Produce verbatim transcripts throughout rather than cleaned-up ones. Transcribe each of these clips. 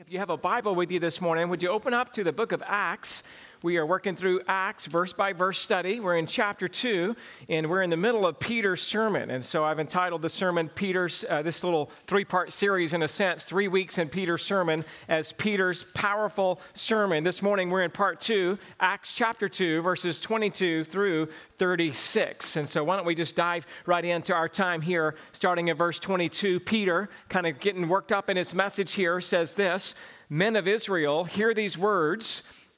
If you have a Bible with you this morning, would you open up to the book of Acts? We are working through Acts verse by verse study. We're in chapter two, and we're in the middle of Peter's sermon. And so I've entitled the sermon Peter's, uh, this little three-part series in a sense, three weeks in Peter's sermon as Peter's powerful sermon. This morning we're in part two, Acts chapter two, verses twenty-two through thirty-six. And so why don't we just dive right into our time here, starting in verse twenty-two. Peter, kind of getting worked up in his message here, says this: "Men of Israel, hear these words.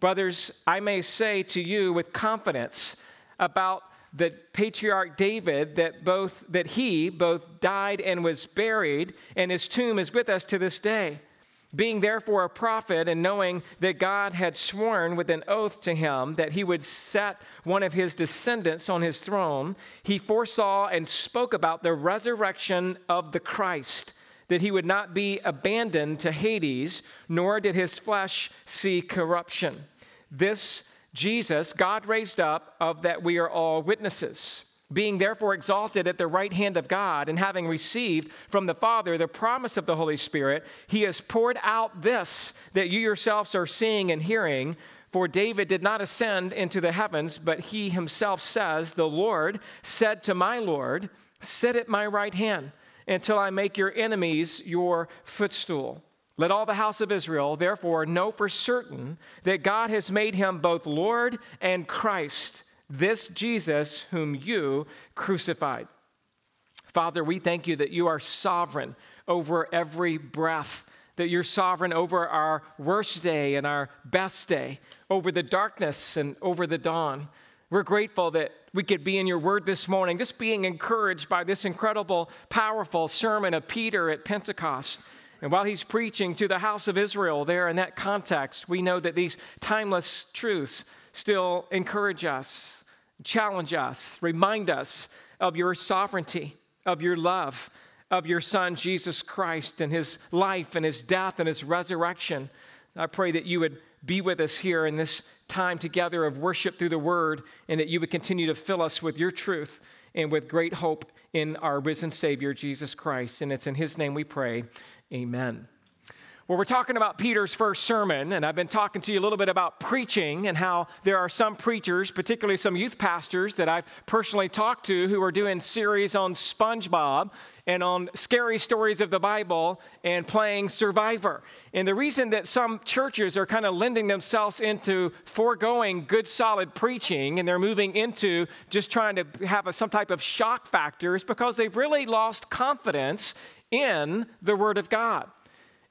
Brothers, I may say to you with confidence about the patriarch David that both that he both died and was buried, and his tomb is with us to this day. Being therefore a prophet, and knowing that God had sworn with an oath to him that he would set one of his descendants on his throne, he foresaw and spoke about the resurrection of the Christ, that he would not be abandoned to Hades, nor did his flesh see corruption. This Jesus God raised up, of that we are all witnesses. Being therefore exalted at the right hand of God, and having received from the Father the promise of the Holy Spirit, he has poured out this that you yourselves are seeing and hearing. For David did not ascend into the heavens, but he himself says, The Lord said to my Lord, sit at my right hand, until I make your enemies your footstool. Let all the house of Israel, therefore, know for certain that God has made him both Lord and Christ, this Jesus whom you crucified." Father, we thank you that you are sovereign over every breath, that you're sovereign over our worst day and our best day, over the darkness and over the dawn. We're grateful that we could be in your word this morning, just being encouraged by this incredible, powerful sermon of Peter at Pentecost. And while he's preaching to the house of Israel there in that context, we know that these timeless truths still encourage us, challenge us, remind us of your sovereignty, of your love, of your Son, Jesus Christ, and his life and his death and his resurrection. I pray that you would be with us here in this time together of worship through the word, and that you would continue to fill us with your truth and with great hope in our risen Savior, Jesus Christ. And it's in his name we pray. Amen. Well, we're talking about Peter's first sermon, and I've been talking to you a little bit about preaching and how there are some preachers, particularly some youth pastors that I've personally talked to, who are doing series on SpongeBob and on scary stories of the Bible and playing Survivor. And the reason that some churches are kind of lending themselves into foregoing good, solid preaching, and they're moving into just trying to have a, some type of shock factor, is because they've really lost confidence in the Word of God.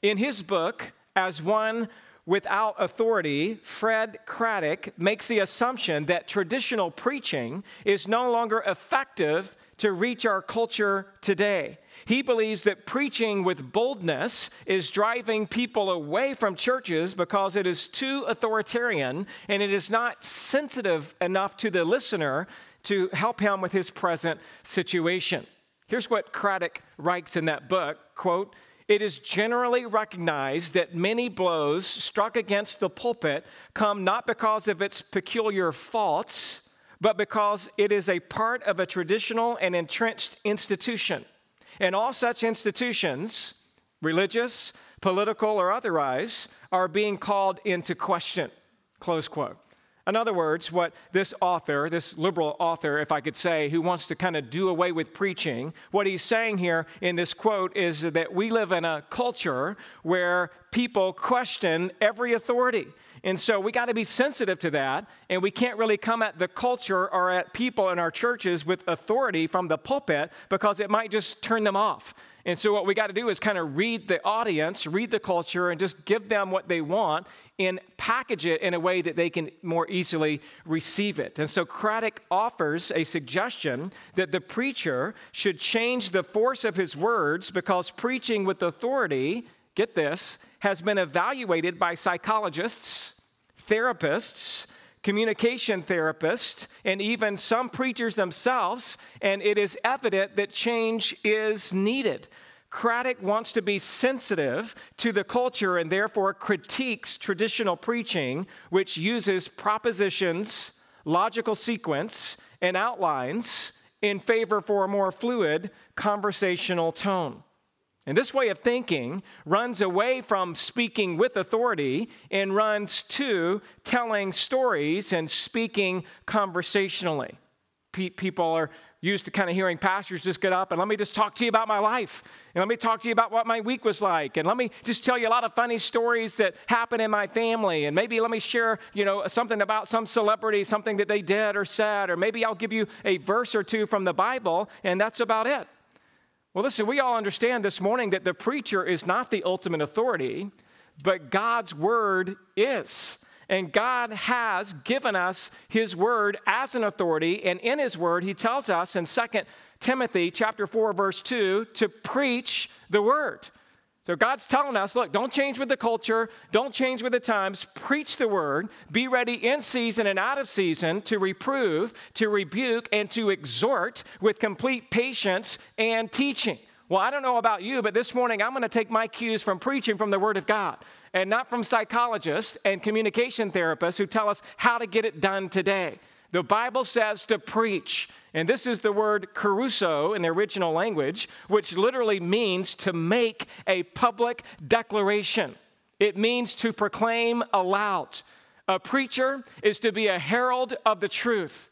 In his book, As One Without Authority, Fred Craddock makes the assumption that traditional preaching is no longer effective to reach our culture today. He believes that preaching with boldness is driving people away from churches because it is too authoritarian, and it is not sensitive enough to the listener to help him with his present situation. Here's what Craddock writes in that book, quote, "It is generally recognized that many blows struck against the pulpit come not because of its peculiar faults, but because it is a part of a traditional and entrenched institution. And all such institutions, religious, political, or otherwise, are being called into question." Close quote. In other words, what this author, this liberal author, if I could say, who wants to kind of do away with preaching, what he's saying here in this quote is that we live in a culture where people question every authority. And so we got to be sensitive to that, and we can't really come at the culture or at people in our churches with authority from the pulpit because it might just turn them off. And so what we got to do is kind of read the audience, read the culture, and just give them what they want and package it in a way that they can more easily receive it. And so Craddock offers a suggestion that the preacher should change the force of his words because preaching with authority, get this, has been evaluated by psychologists, therapists, communication therapists, and even some preachers themselves, and it is evident that change is needed. Craddock wants to be sensitive to the culture and therefore critiques traditional preaching, which uses propositions, logical sequence, and outlines in favor for a more fluid conversational tone. And this way of thinking runs away from speaking with authority and runs to telling stories and speaking conversationally. Pe- people are used to kind of hearing pastors just get up and let me just talk to you about my life. And let me talk to you about what my week was like. And let me just tell you a lot of funny stories that happened in my family. And maybe let me share, you know, something about some celebrity, something that they did or said. Or maybe I'll give you a verse or two from the Bible, and that's about it. Well, listen, we all understand this morning that the preacher is not the ultimate authority, but God's word is. And God has given us his word as an authority. And in his word, he tells us in Second Timothy chapter four, verse two, to preach the word. So God's telling us, look, don't change with the culture. Don't change with the times. Preach the word. Be ready in season and out of season to reprove, to rebuke, and to exhort with complete patience and teaching. Well, I don't know about you, but this morning I'm going to take my cues from preaching from the word of God and not from psychologists and communication therapists who tell us how to get it done today. The Bible says to preach. And this is the word caruso in the original language, which literally means to make a public declaration. It means to proclaim aloud. A preacher is to be a herald of the truth.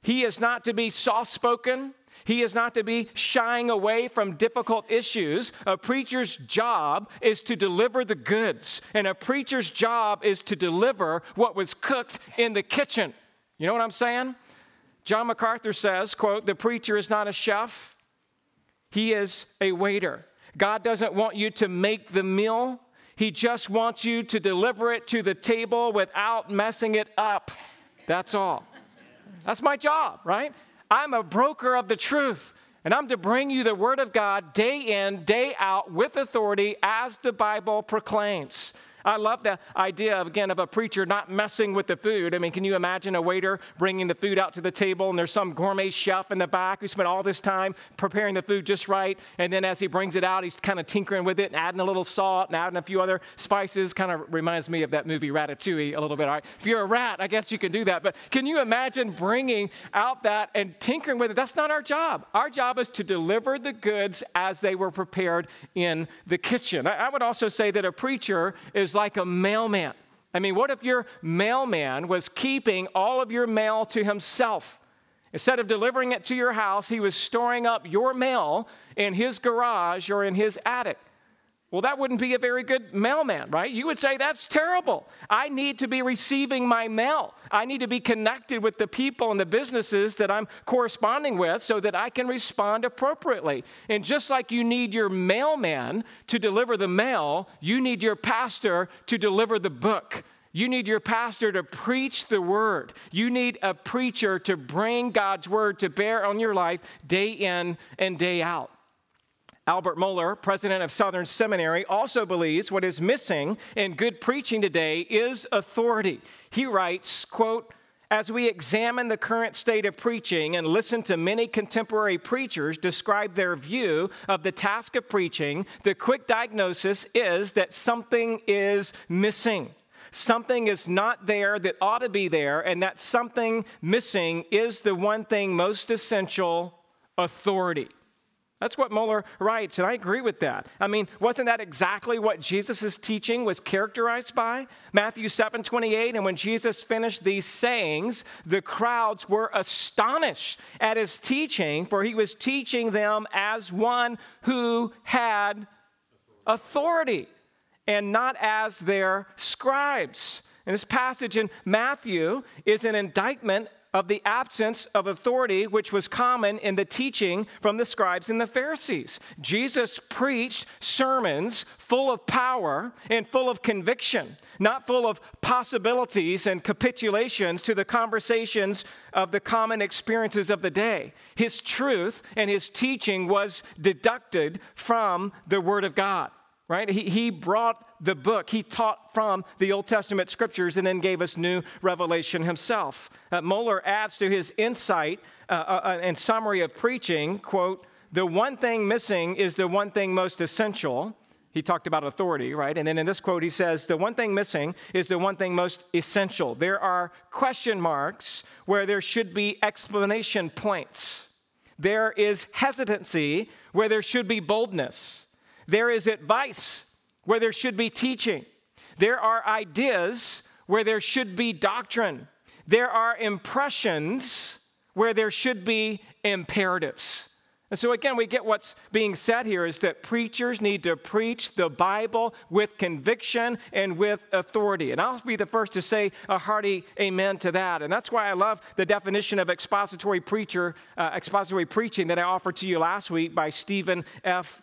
He is not to be soft-spoken. He is not to be shying away from difficult issues. A preacher's job is to deliver the goods. And a preacher's job is to deliver what was cooked in the kitchen. You know what I'm saying? John MacArthur says, quote, the preacher is not a chef. He is a waiter. God doesn't want you to make the meal. He just wants you to deliver it to the table without messing it up. That's all. That's my job, right? I'm a broker of the truth, and I'm to bring you the word of God day in, day out, with authority as the Bible proclaims. I love the idea, of, again, of a preacher not messing with the food. I mean, can you imagine a waiter bringing the food out to the table, and there's some gourmet chef in the back who spent all this time preparing the food just right, and then as he brings it out, he's kind of tinkering with it and adding a little salt and adding a few other spices. Kind of reminds me of that movie Ratatouille a little bit. All right, if you're a rat, I guess you can do that. But can you imagine bringing out that and tinkering with it? That's not our job. Our job is to deliver the goods as they were prepared in the kitchen. I, I would also say that a preacher is like a mailman. I mean, what if your mailman was keeping all of your mail to himself? Instead of delivering it to your house, he was storing up your mail in his garage or in his attic. Well, that wouldn't be a very good mailman, right? You would say, that's terrible. I need to be receiving my mail. I need to be connected with the people and the businesses that I'm corresponding with so that I can respond appropriately. And just like you need your mailman to deliver the mail, you need your pastor to deliver the book. You need your pastor to preach the word. You need a preacher to bring God's word to bear on your life day in and day out. Albert Mohler, president of Southern Seminary, also believes what is missing in good preaching today is authority. He writes, quote, as we examine the current state of preaching and listen to many contemporary preachers describe their view of the task of preaching, the quick diagnosis is that something is missing. Something is not there that ought to be there, and that something missing is the one thing most essential, authority. That's what Mohler writes, and I agree with that. I mean, wasn't that exactly what Jesus' teaching was characterized by? Matthew seven twenty-eight, and when Jesus finished these sayings, the crowds were astonished at his teaching, for he was teaching them as one who had authority and not as their scribes. And this passage in Matthew is an indictment of the absence of authority, which was common in the teaching from the scribes and the Pharisees. Jesus preached sermons full of power and full of conviction, not full of possibilities and capitulations to the conversations of the common experiences of the day. His truth and his teaching was deducted from the Word of God, right? He, he brought the book. He taught from the Old Testament scriptures and then gave us new revelation himself. Uh, Mohler adds to his insight uh, uh, and summary of preaching, quote, the one thing missing is the one thing most essential. He talked about authority, right? And then in this quote, he says, the one thing missing is the one thing most essential. There are question marks where there should be explanation points. There is hesitancy where there should be boldness. There is advice where there should be teaching. There are ideas where there should be doctrine. There are impressions where there should be imperatives. And so again, we get what's being said here is that preachers need to preach the Bible with conviction and with authority. And I'll be the first to say a hearty amen to that. And that's why I love the definition of expository preacher, uh, expository preaching that I offered to you last week by Stephen F.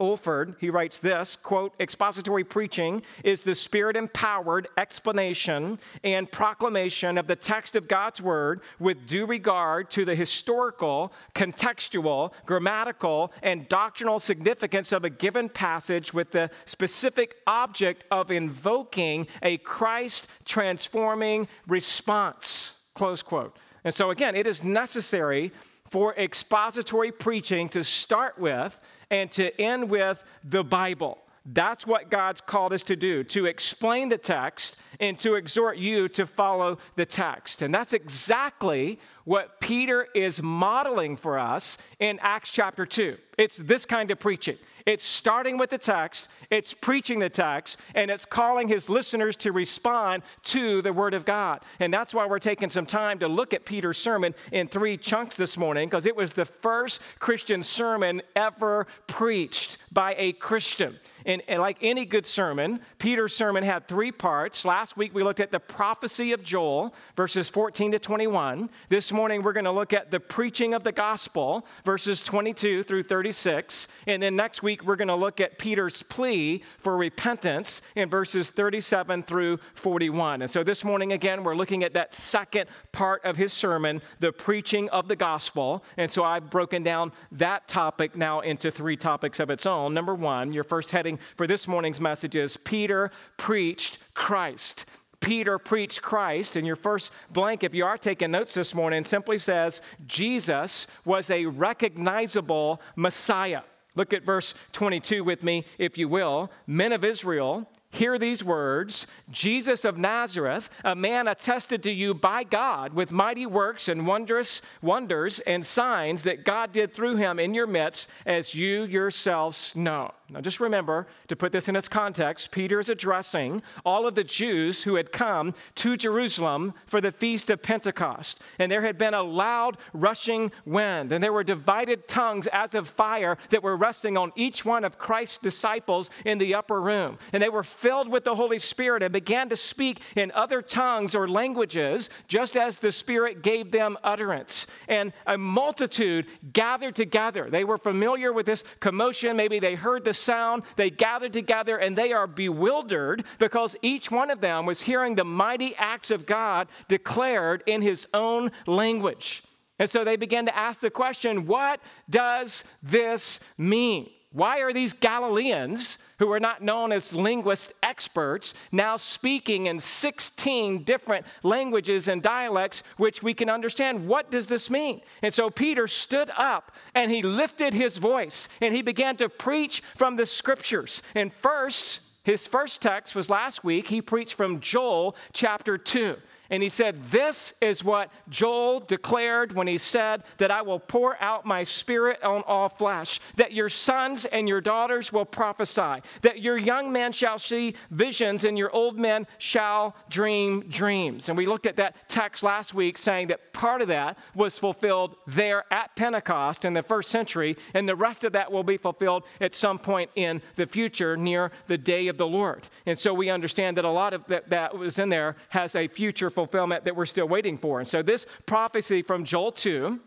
Olford. He writes this, quote, expository preaching is the Spirit-empowered explanation and proclamation of the text of God's Word with due regard to the historical, contextual, grammatical, and doctrinal significance of a given passage with the specific object of invoking a Christ-transforming response, close quote. And so again, it is necessary for expository preaching to start with and to end with the Bible. That's what God's called us to do, to explain the text and to exhort you to follow the text. And that's exactly what Peter is modeling for us in Acts chapter two. It's this kind of preaching. It's starting with the text, it's preaching the text, and it's calling his listeners to respond to the Word of God. And that's why we're taking some time to look at Peter's sermon in three chunks this morning, because it was the first Christian sermon ever preached by a Christian. And, and like any good sermon, Peter's sermon had three parts. Last week, we looked at the prophecy of Joel, verses fourteen to twenty-one. This morning, we're going to look at the preaching of the gospel, verses twenty-two through thirty-six. And then next week, we're going to look at Peter's plea for repentance in verses thirty-seven through forty-one. And so this morning, again, we're looking at that second part of his sermon, the preaching of the gospel. And so I've broken down that topic now into three topics of its own. Number one, your first heading for this morning's message is Peter preached Christ. Peter preached Christ. And your first blank, if you are taking notes this morning, simply says Jesus was a recognizable Messiah. Look at verse twenty-two with me, if you will. Men of Israel, hear these words. Jesus of Nazareth, a man attested to you by God with mighty works and wondrous wonders and signs that God did through him in your midst, as you yourselves know. Now just remember, to put this in its context, Peter is addressing all of the Jews who had come to Jerusalem for the Feast of Pentecost. And there had been a loud rushing wind, and there were divided tongues as of fire that were resting on each one of Christ's disciples in the upper room. And they were filled with the Holy Spirit and began to speak in other tongues or languages, just as the Spirit gave them utterance. And a multitude gathered together. They were familiar with this commotion. Maybe they heard the sound, they gathered together, and they are bewildered because each one of them was hearing the mighty acts of God declared in his own language. And so they began to ask the question, what does this mean? Why are these Galileans, who are not known as linguist experts, now speaking in sixteen different languages and dialects, which we can understand? What does this mean? And so Peter stood up, and he lifted his voice, and he began to preach from the scriptures. And first, his first text was last week. He preached from Joel chapter two. And he said, this is what Joel declared when he said that I will pour out my spirit on all flesh, that your sons and your daughters will prophesy, that your young men shall see visions and your old men shall dream dreams. And we looked at that text last week saying that part of that was fulfilled there at Pentecost in the first century, and the rest of that will be fulfilled at some point in the future near the day of the Lord. And so we understand that a lot of that, that was in there has a future fulfillment that we're still waiting for. And so this prophecy from Joel two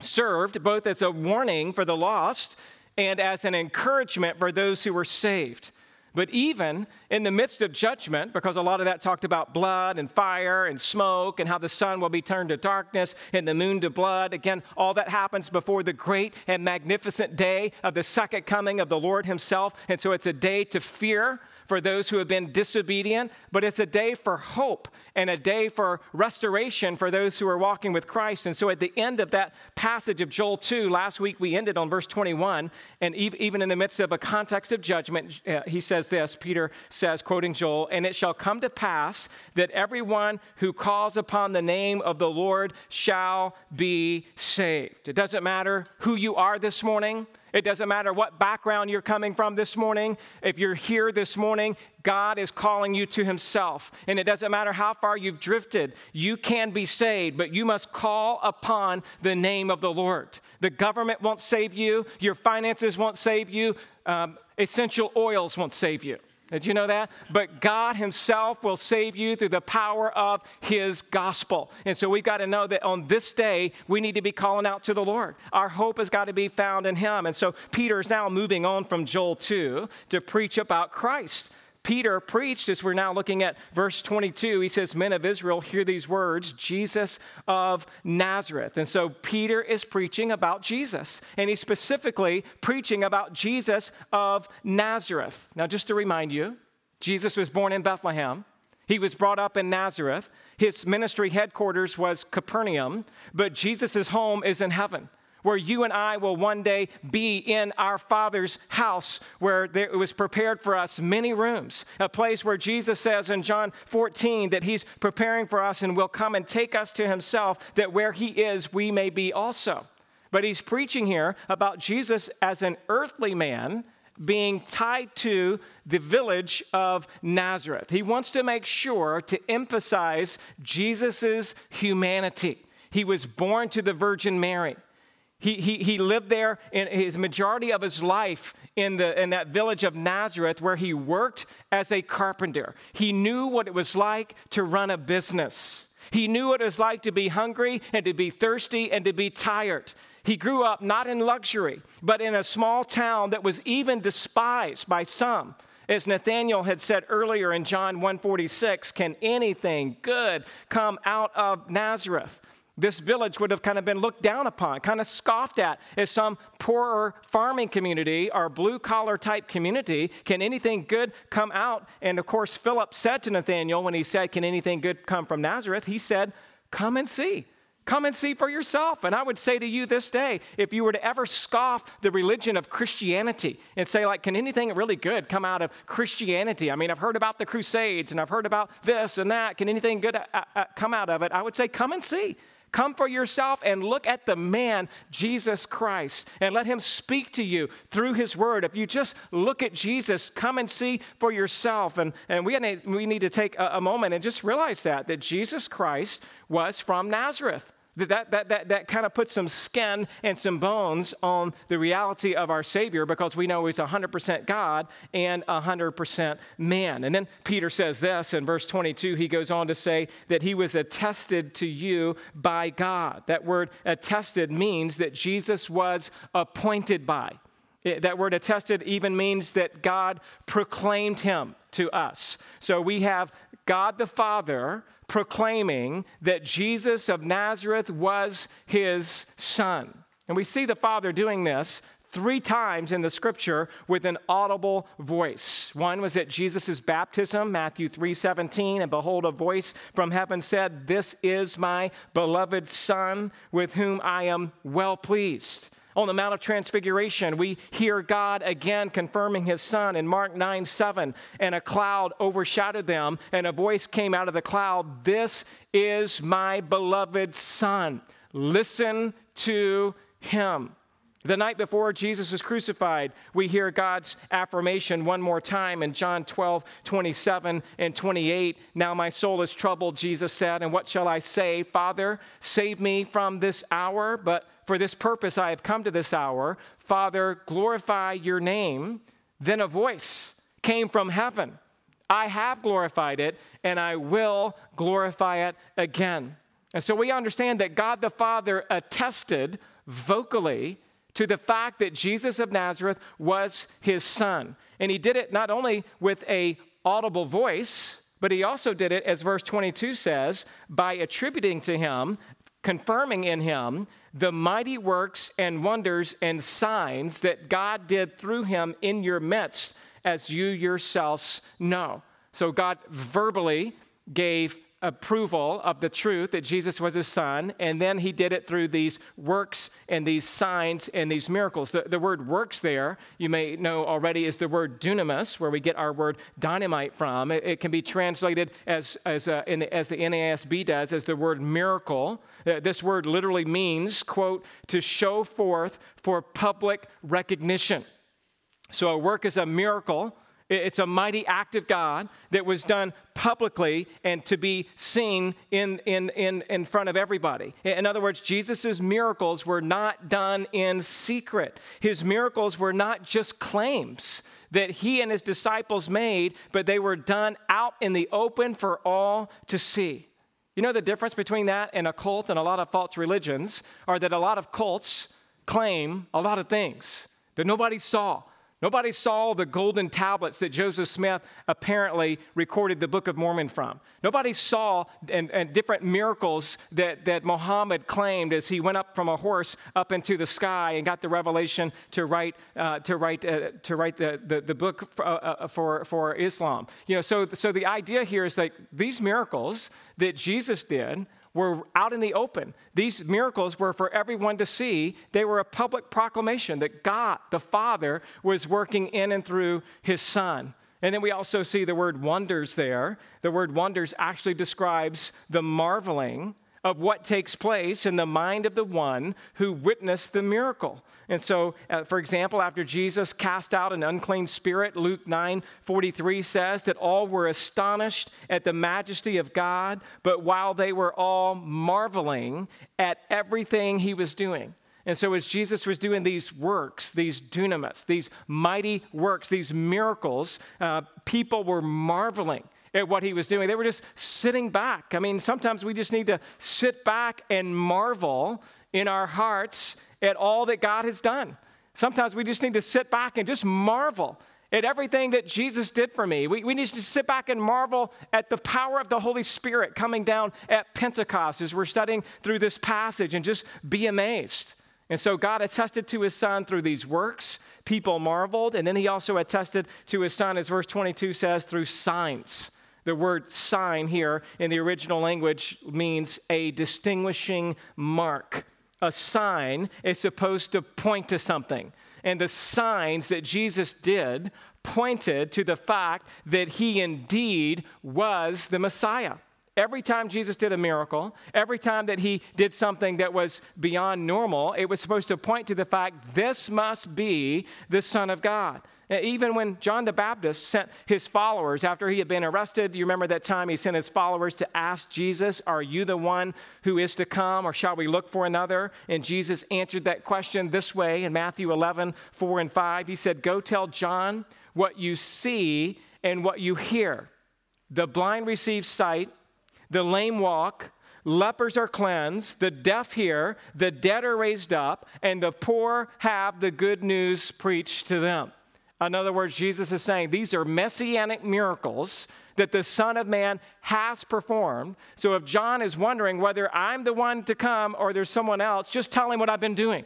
served both as a warning for the lost and as an encouragement for those who were saved. But even in the midst of judgment, because a lot of that talked about blood and fire and smoke and how the sun will be turned to darkness and the moon to blood. Again, all that happens before the great and magnificent day of the second coming of the Lord himself. And so it's a day to fear for those who have been disobedient, but it's a day for hope and a day for restoration for those who are walking with Christ. And so at the end of that passage of Joel two, last week we ended on verse twenty-one, and even in the midst of a context of judgment, he says this, Peter says, quoting Joel, and it shall come to pass that everyone who calls upon the name of the Lord shall be saved. It doesn't matter who you are this morning. It doesn't matter what background you're coming from this morning. If you're here this morning, God is calling you to himself. And it doesn't matter how far you've drifted, you can be saved, but you must call upon the name of the Lord. The government won't save you. Your finances won't save you. Um, essential oils won't save you. Did you know that? But God himself will save you through the power of his gospel. And so we've got to know that on this day, we need to be calling out to the Lord. Our hope has got to be found in him. And so Peter is now moving on from Joel two to preach about Christ. Peter preached, as we're now looking at verse twenty-two, he says, men of Israel, hear these words, Jesus of Nazareth. And so Peter is preaching about Jesus, and he's specifically preaching about Jesus of Nazareth. Now, just to remind you, Jesus was born in Bethlehem. He was brought up in Nazareth. His ministry headquarters was Capernaum, but Jesus' home is in heaven, where you and I will one day be in our Father's house, where there, it was prepared for us many rooms, a place where Jesus says in John fourteen that he's preparing for us and will come and take us to himself, that where he is, we may be also. But he's preaching here about Jesus as an earthly man being tied to the village of Nazareth. He wants to make sure to emphasize Jesus's humanity. He was born to the Virgin Mary. He, he, he lived there in his majority of his life in, the, in that village of Nazareth, where he worked as a carpenter. He knew what it was like to run a business. He knew what it was like to be hungry and to be thirsty and to be tired. He grew up not in luxury, but in a small town that was even despised by some. As Nathanael had said earlier in John one forty-six, can anything good come out of Nazareth? This village would have kind of been looked down upon, kind of scoffed at as some poorer farming community or blue-collar type community. Can anything good come out? And of course, Philip said to Nathanael when he said, can anything good come from Nazareth? He said, come and see. Come and see for yourself. And I would say to you this day, if you were to ever scoff the religion of Christianity and say, like, can anything really good come out of Christianity? I mean, I've heard about the Crusades and I've heard about this and that. Can anything good come out of it? I would say, come and see. Come for yourself and look at the man, Jesus Christ, and let him speak to you through his word. If you just look at Jesus, come and see for yourself. And, and we, need, we need to take a, a moment and just realize that, that Jesus Christ was from Nazareth. That, that, that, that kind of puts some skin and some bones on the reality of our Savior, because we know he's one hundred percent God and one hundred percent man. And then Peter says this in verse twenty-two. He goes on to say that he was attested to you by God. That word attested means that Jesus was appointed by. That word attested even means that God proclaimed him to us. So we have God the Father proclaiming that Jesus of Nazareth was his son. And we see the Father doing this three times in the scripture with an audible voice. One was at Jesus' baptism, Matthew three seventeen, and behold, a voice from heaven said, this is my beloved son with whom I am well pleased. On the Mount of Transfiguration, we hear God again confirming his son in Mark nine seven, and a cloud overshadowed them, and a voice came out of the cloud, "This is my beloved son. Listen to him." The night before Jesus was crucified, we hear God's affirmation one more time in John twelve, twenty-seven and twenty-eight. "Now my soul is troubled," Jesus said, "and what shall I say? Father, save me from this hour, but for this purpose I have come to this hour. Father, glorify your name." Then a voice came from heaven. "I have glorified it, and I will glorify it again." And so we understand that God the Father attested vocally to the fact that Jesus of Nazareth was his son. And he did it not only with an audible voice, but he also did it, as verse twenty-two says, by attributing to him, confirming in him, the mighty works and wonders and signs that God did through him in your midst, as you yourselves know. So God verbally gave approval of the truth that Jesus was his son, and then he did it through these works and these signs and these miracles. The, the word works there, you may know already, is the word dunamis, where we get our word dynamite from. It, it can be translated as, as, uh, in the, as the N A S B does, as the word miracle. Uh, this word literally means, quote, "to show forth for public recognition." So a work is a miracle. It's a mighty act of God that was done publicly and to be seen in, in, in, in front of everybody. In other words, Jesus' miracles were not done in secret. His miracles were not just claims that he and his disciples made, but they were done out in the open for all to see. You know the difference between that and a cult and a lot of false religions are that a lot of cults claim a lot of things that nobody saw. Nobody saw the golden tablets that Joseph Smith apparently recorded the Book of Mormon from. Nobody saw and, and different miracles that, that Muhammad claimed as he went up from a horse up into the sky and got the revelation to write uh, to write uh, to write the the, the book for, uh, for for Islam. You know, so so the idea here is like these miracles that Jesus did were out in the open. These miracles were for everyone to see. They were a public proclamation that God, the Father, was working in and through his Son. And then we also see the word wonders there. The word wonders actually describes the marveling of what takes place in the mind of the one who witnessed the miracle. And so, uh, for example, after Jesus cast out an unclean spirit, Luke nine forty-three says that all were astonished at the majesty of God, but while they were all marveling at everything he was doing. And so as Jesus was doing these works, these dunamis, these mighty works, these miracles, uh, people were marveling at what he was doing. They were just sitting back. I mean, sometimes we just need to sit back and marvel in our hearts at all that God has done. Sometimes we just need to sit back and just marvel at everything that Jesus did for me. We, we need to sit back and marvel at the power of the Holy Spirit coming down at Pentecost as we're studying through this passage and just be amazed. And so God attested to his son through these works. People marveled. And then he also attested to his son, as verse twenty-two says, through signs. The word sign here in the original language means a distinguishing mark. A sign is supposed to point to something. And the signs that Jesus did pointed to the fact that he indeed was the Messiah. Every time Jesus did a miracle, every time that he did something that was beyond normal, it was supposed to point to the fact this must be the Son of God. Even when John the Baptist sent his followers after he had been arrested, you remember that time he sent his followers to ask Jesus, "Are you the one who is to come, or shall we look for another?" And Jesus answered that question this way in Matthew eleven, four and five. He said, "Go tell John what you see and what you hear. The blind receive sight, the lame walk, lepers are cleansed, the deaf hear, the dead are raised up, and the poor have the good news preached to them." In other words, Jesus is saying these are messianic miracles that the Son of Man has performed. So if John is wondering whether I'm the one to come or there's someone else, just tell him what I've been doing.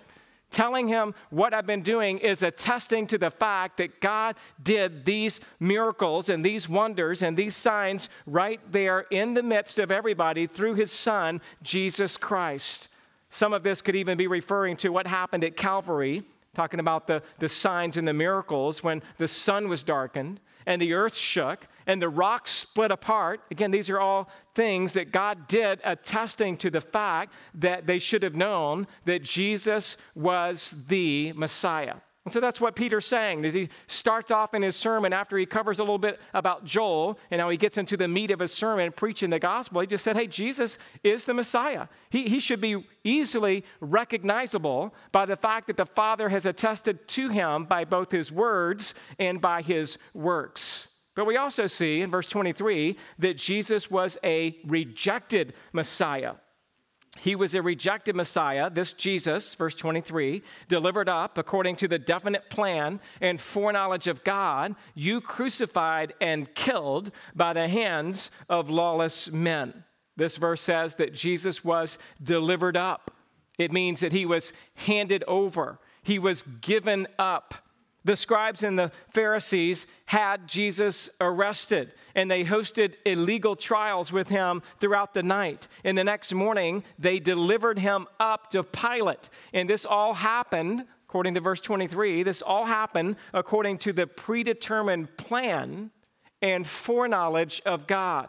Telling him what I've been doing is attesting to the fact that God did these miracles and these wonders and these signs right there in the midst of everybody through his Son, Jesus Christ. Some of this could even be referring to what happened at Calvary, talking about the, the signs and the miracles when the sun was darkened and the earth shook and the rocks split apart. Again, these are all things that God did attesting to the fact that they should have known that Jesus was the Messiah. And so that's what Peter's saying. As he starts off in his sermon, after he covers a little bit about Joel, and now he gets into the meat of his sermon preaching the gospel, he just said, hey, Jesus is the Messiah. He, he should be easily recognizable by the fact that the Father has attested to him by both his words and by his works. But we also see in verse twenty-three that Jesus was a rejected Messiah. He was a rejected Messiah. This Jesus, verse twenty-three, delivered up according to the definite plan and foreknowledge of God, you crucified and killed by the hands of lawless men. This verse says that Jesus was delivered up. It means that he was handed over. He was given up. The scribes and the Pharisees had Jesus arrested, and they hosted illegal trials with him throughout the night. And the next morning, they delivered him up to Pilate. And this all happened, according to verse twenty-three, this all happened according to the predetermined plan and foreknowledge of God.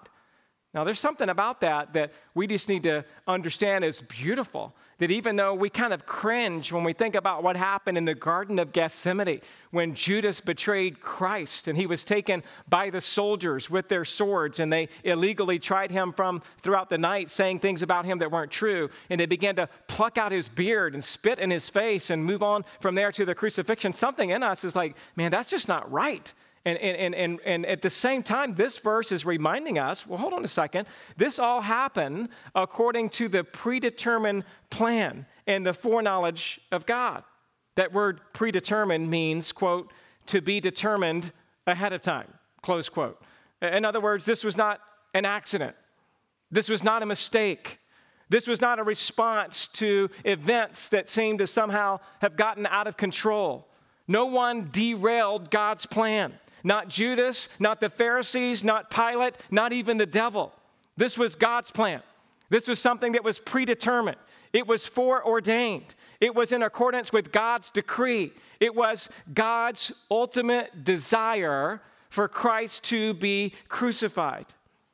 Now, there's something about that that we just need to understand is beautiful, that even though we kind of cringe when we think about what happened in the Garden of Gethsemane when Judas betrayed Christ and he was taken by the soldiers with their swords and they illegally tried him from throughout the night, saying things about him that weren't true, and they began to pluck out his beard and spit in his face and move on from there to the crucifixion. Something in us is like, man, that's just not right. And, and, and, and at the same time, this verse is reminding us, well, hold on a second. This all happened according to the predetermined plan and the foreknowledge of God. That word predetermined means, quote, to be determined ahead of time, close quote. In other words, this was not an accident. This was not a mistake. This was not a response to events that seemed to somehow have gotten out of control. No one derailed God's plan. Not Judas, not the Pharisees, not Pilate, not even the devil. This was God's plan. This was something that was predetermined. It was foreordained. It was in accordance with God's decree. It was God's ultimate desire for Christ to be crucified.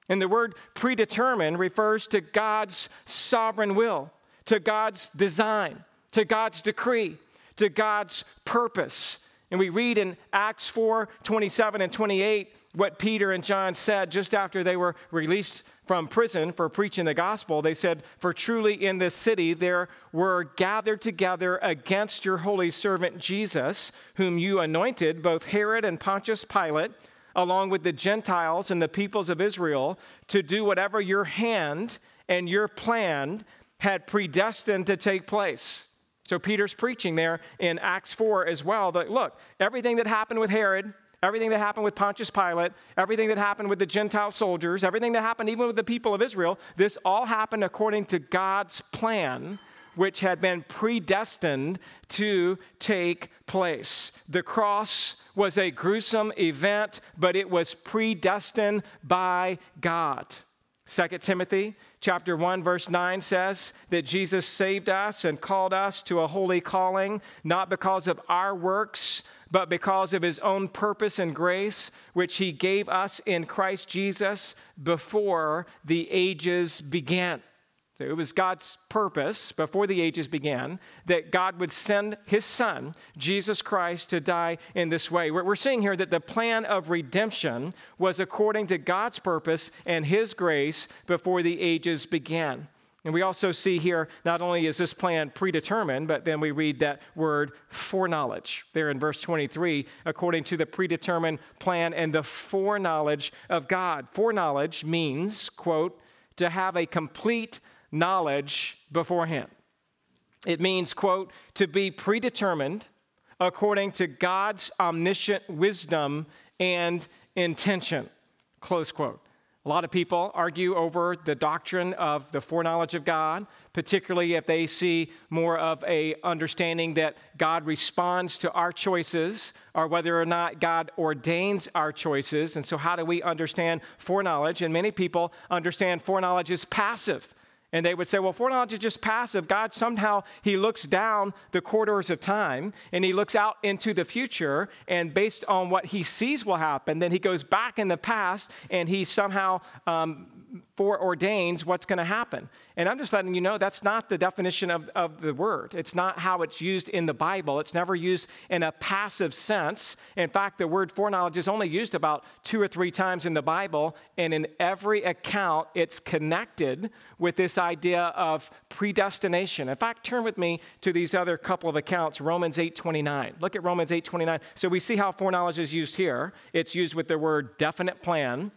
And the word predetermined refers to God's sovereign will, to God's design, to God's decree, to God's purpose. And we read in Acts four, twenty-seven and twenty-eight, what Peter and John said just after they were released from prison for preaching the gospel. They said, for truly in this city there were gathered together against your holy servant Jesus, whom you anointed, both Herod and Pontius Pilate, along with the Gentiles and the peoples of Israel, to do whatever your hand and your plan had predestined to take place. So Peter's preaching there in Acts four as well. That, look, everything that happened with Herod, everything that happened with Pontius Pilate, everything that happened with the Gentile soldiers, everything that happened even with the people of Israel, this all happened according to God's plan, which had been predestined to take place. The cross was a gruesome event, but it was predestined by God. Second Timothy chapter one, verse nine says that Jesus saved us and called us to a holy calling, not because of our works, but because of his own purpose and grace, which he gave us in Christ Jesus before the ages began. So it was God's purpose before the ages began that God would send his son, Jesus Christ, to die in this way. We're seeing here that the plan of redemption was according to God's purpose and his grace before the ages began. And we also see here, not only is this plan predetermined, but then we read that word foreknowledge there in verse twenty-three, according to the predetermined plan and the foreknowledge of God. Foreknowledge means, quote, to have a complete knowledge beforehand. It means, quote, to be predetermined according to God's omniscient wisdom and intention, close quote. A lot of people argue over the doctrine of the foreknowledge of God, particularly if they see more of a understanding that God responds to our choices or whether or not God ordains our choices. And so how do we understand foreknowledge? And many people understand foreknowledge is passive. And they would say, well, foreknowledge is just passive. God somehow, he looks down the corridors of time and he looks out into the future, and based on what he sees will happen, then he goes back in the past and he somehow um, foreordains what's going to happen. And I'm just letting you know that's not the definition of, of the word. It's not how it's used in the Bible. It's never used in a passive sense. In fact, the word foreknowledge is only used about two or three times in the Bible, and in every account, it's connected with this idea of predestination. In fact, turn with me to these other couple of accounts, Romans eight twenty-nine. Look at Romans eight twenty-nine. So we see how foreknowledge is used here. It's used with the word definite plan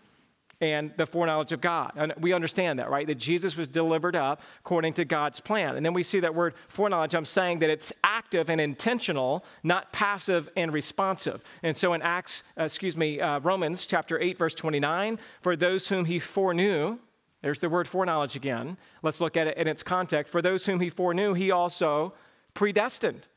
and the foreknowledge of God. And we understand that, right? That Jesus was delivered up according to God's plan. And then we see that word foreknowledge. I'm saying that it's active and intentional, not passive and responsive. And so in Acts, uh, excuse me, uh, Romans chapter eight, verse twenty-nine, for those whom he foreknew, there's the word foreknowledge again. Let's look at it in its context. For those whom he foreknew, he also predestined.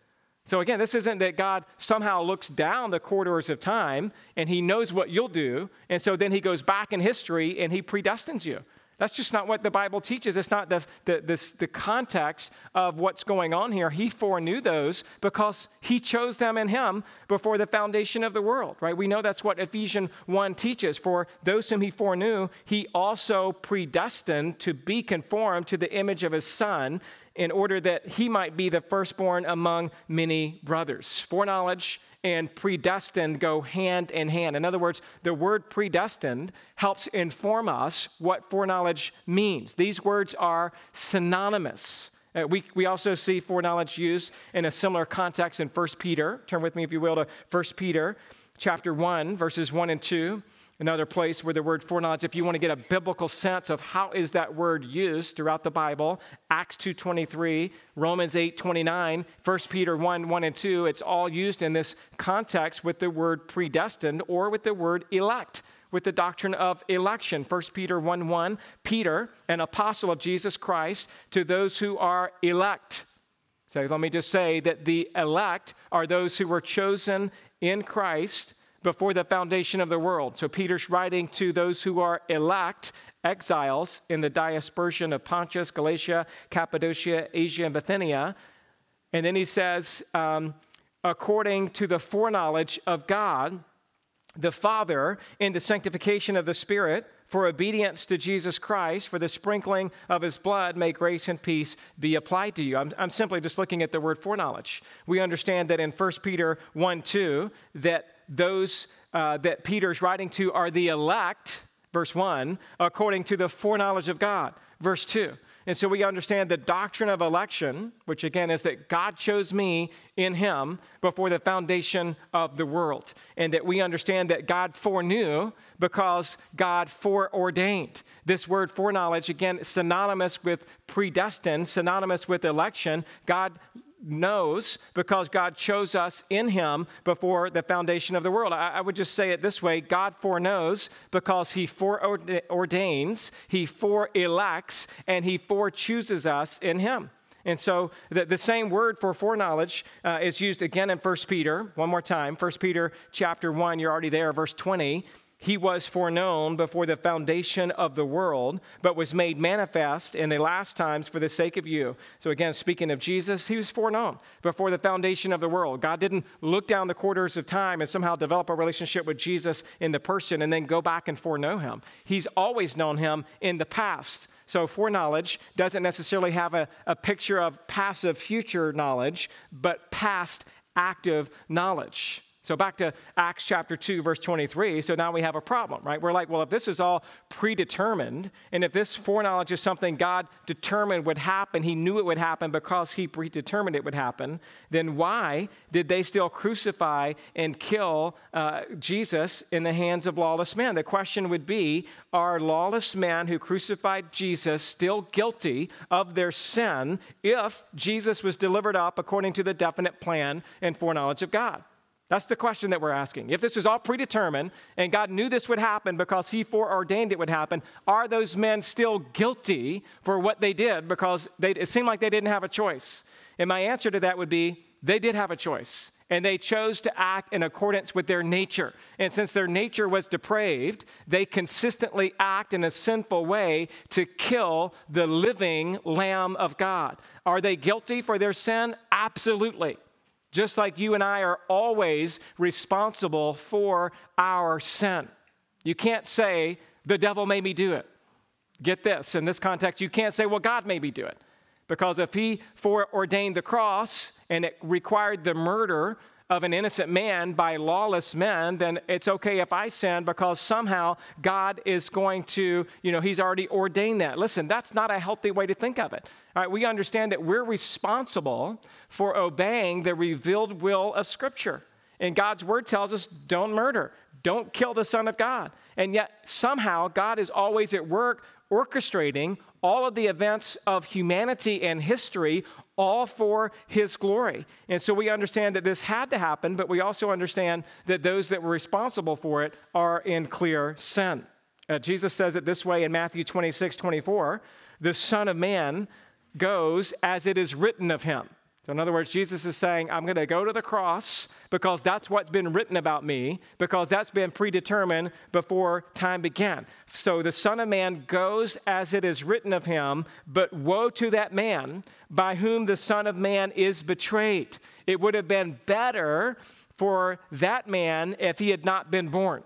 So again, this isn't that God somehow looks down the corridors of time and he knows what you'll do, and so then he goes back in history and he predestines you. That's just not what the Bible teaches. It's not the, the, this, the context of what's going on here. He foreknew those because he chose them in him before the foundation of the world, right? We know that's what Ephesians one teaches. For those whom he foreknew, he also predestined to be conformed to the image of his Son, in order that he might be the firstborn among many brothers. Foreknowledge and predestined go hand in hand. In other words, the word predestined helps inform us what foreknowledge means. These words are synonymous. Uh, we, we also see foreknowledge used in a similar context in First Peter. Turn with me, if you will, to First Peter chapter one, verses one and two. Another place where the word foreknowledge, if you want to get a biblical sense of how is that word used throughout the Bible, Acts two twenty-three, Romans eight twenty-nine, First Peter one, one and two, it's all used in this context with the word predestined or with the word elect, with the doctrine of election. First Peter one, one, Peter, an apostle of Jesus Christ, to those who are elect. So let me just say that the elect are those who were chosen in Christ before the foundation of the world. So Peter's writing to those who are elect, exiles in the dispersion of Pontus, Galatia, Cappadocia, Asia, and Bithynia. And then he says, um, according to the foreknowledge of God, the Father, in the sanctification of the Spirit, for obedience to Jesus Christ, for the sprinkling of his blood, may grace and peace be applied to you. I'm, I'm simply just looking at the word foreknowledge. We understand that in First Peter one, two, that those uh, that Peter's writing to are the elect, verse one, according to the foreknowledge of God, verse two. And so we understand the doctrine of election, which again is that God chose me in him before the foundation of the world. And that we understand that God foreknew because God foreordained. This word foreknowledge, again, synonymous with predestined, synonymous with election. God knows because God chose us in him before the foundation of the world. I, I would just say it this way. God foreknows because he foreordains, he foreelects, and he forechooses us in him. And so the, the same word for foreknowledge uh, is used again in First Peter, one more time. First Peter chapter one, you're already there, verse twenty. He was foreknown before the foundation of the world, but was made manifest in the last times for the sake of you. So again, speaking of Jesus, he was foreknown before the foundation of the world. God didn't look down the corridors of time and somehow develop a relationship with Jesus in the person and then go back and foreknow him. He's always known him in the past. So foreknowledge doesn't necessarily have a, a picture of passive future knowledge, but past active knowledge. So back to Acts chapter two, verse twenty-three. So now we have a problem, right? We're like, well, if this is all predetermined, and if this foreknowledge is something God determined would happen, he knew it would happen because he predetermined it would happen, then why did they still crucify and kill uh, Jesus in the hands of lawless men? The question would be, are lawless men who crucified Jesus still guilty of their sin if Jesus was delivered up according to the definite plan and foreknowledge of God? That's the question that we're asking. If this was all predetermined and God knew this would happen because he foreordained it would happen, are those men still guilty for what they did because they, it seemed like they didn't have a choice? And my answer to that would be they did have a choice, and they chose to act in accordance with their nature. And since their nature was depraved, they consistently act in a sinful way to kill the living Lamb of God. Are they guilty for their sin? Absolutely. Just like you and I are always responsible for our sin. You can't say, the devil made me do it. Get this, in this context, you can't say, well, God made me do it. Because if he foreordained the cross and it required the murder of an innocent man by lawless men, then it's okay if I sin because somehow God is going to, you know, he's already ordained that. Listen, that's not a healthy way to think of it. All right, we understand that we're responsible for obeying the revealed will of Scripture. And God's word tells us don't murder, don't kill the Son of God. And yet somehow God is always at work orchestrating all of the events of humanity and history, all for his glory. And so we understand that this had to happen, but we also understand that those that were responsible for it are in clear sin. Uh, Jesus says it this way in Matthew twenty-six, twenty-four, the Son of Man goes as it is written of him. So in other words, Jesus is saying, I'm going to go to the cross because that's what's been written about me, because that's been predetermined before time began. So the Son of Man goes as it is written of him, but woe to that man by whom the Son of Man is betrayed. It would have been better for that man if he had not been born.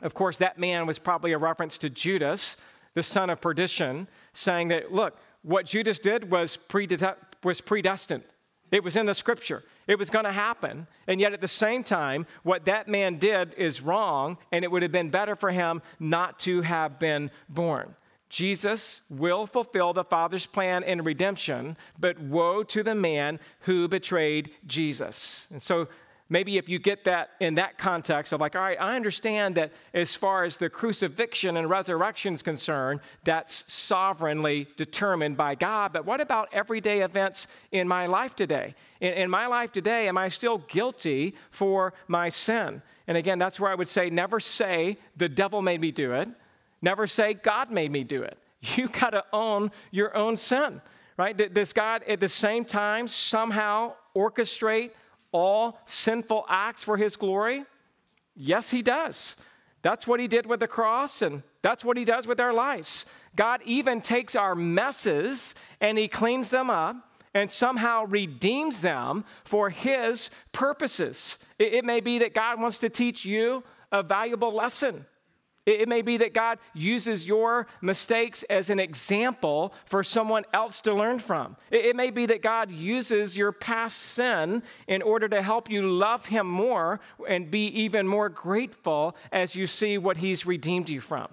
Of course, that man was probably a reference to Judas, the son of perdition, saying that, look, what Judas did was predetermined. was predestined. It was in the Scripture. It was going to happen. And yet at the same time, what that man did is wrong, and it would have been better for him not to have been born. Jesus will fulfill the Father's plan in redemption, but woe to the man who betrayed Jesus. And so maybe if you get that in that context of like, all right, I understand that as far as the crucifixion and resurrection is concerned, that's sovereignly determined by God. But what about everyday events in my life today? In, in my life today, am I still guilty for my sin? And again, that's where I would say, never say the devil made me do it. Never say God made me do it. You got to own your own sin, right? Does God at the same time somehow orchestrate all sinful acts for his glory? Yes, he does. That's what he did with the cross, and that's what he does with our lives. God even takes our messes, and he cleans them up, and somehow redeems them for his purposes. It, it may be that God wants to teach you a valuable lesson. It, it may be that God uses your mistakes as an example for someone else to learn from. It, it may be that God uses your past sin in order to help you love him more and be even more grateful as you see what he's redeemed you from.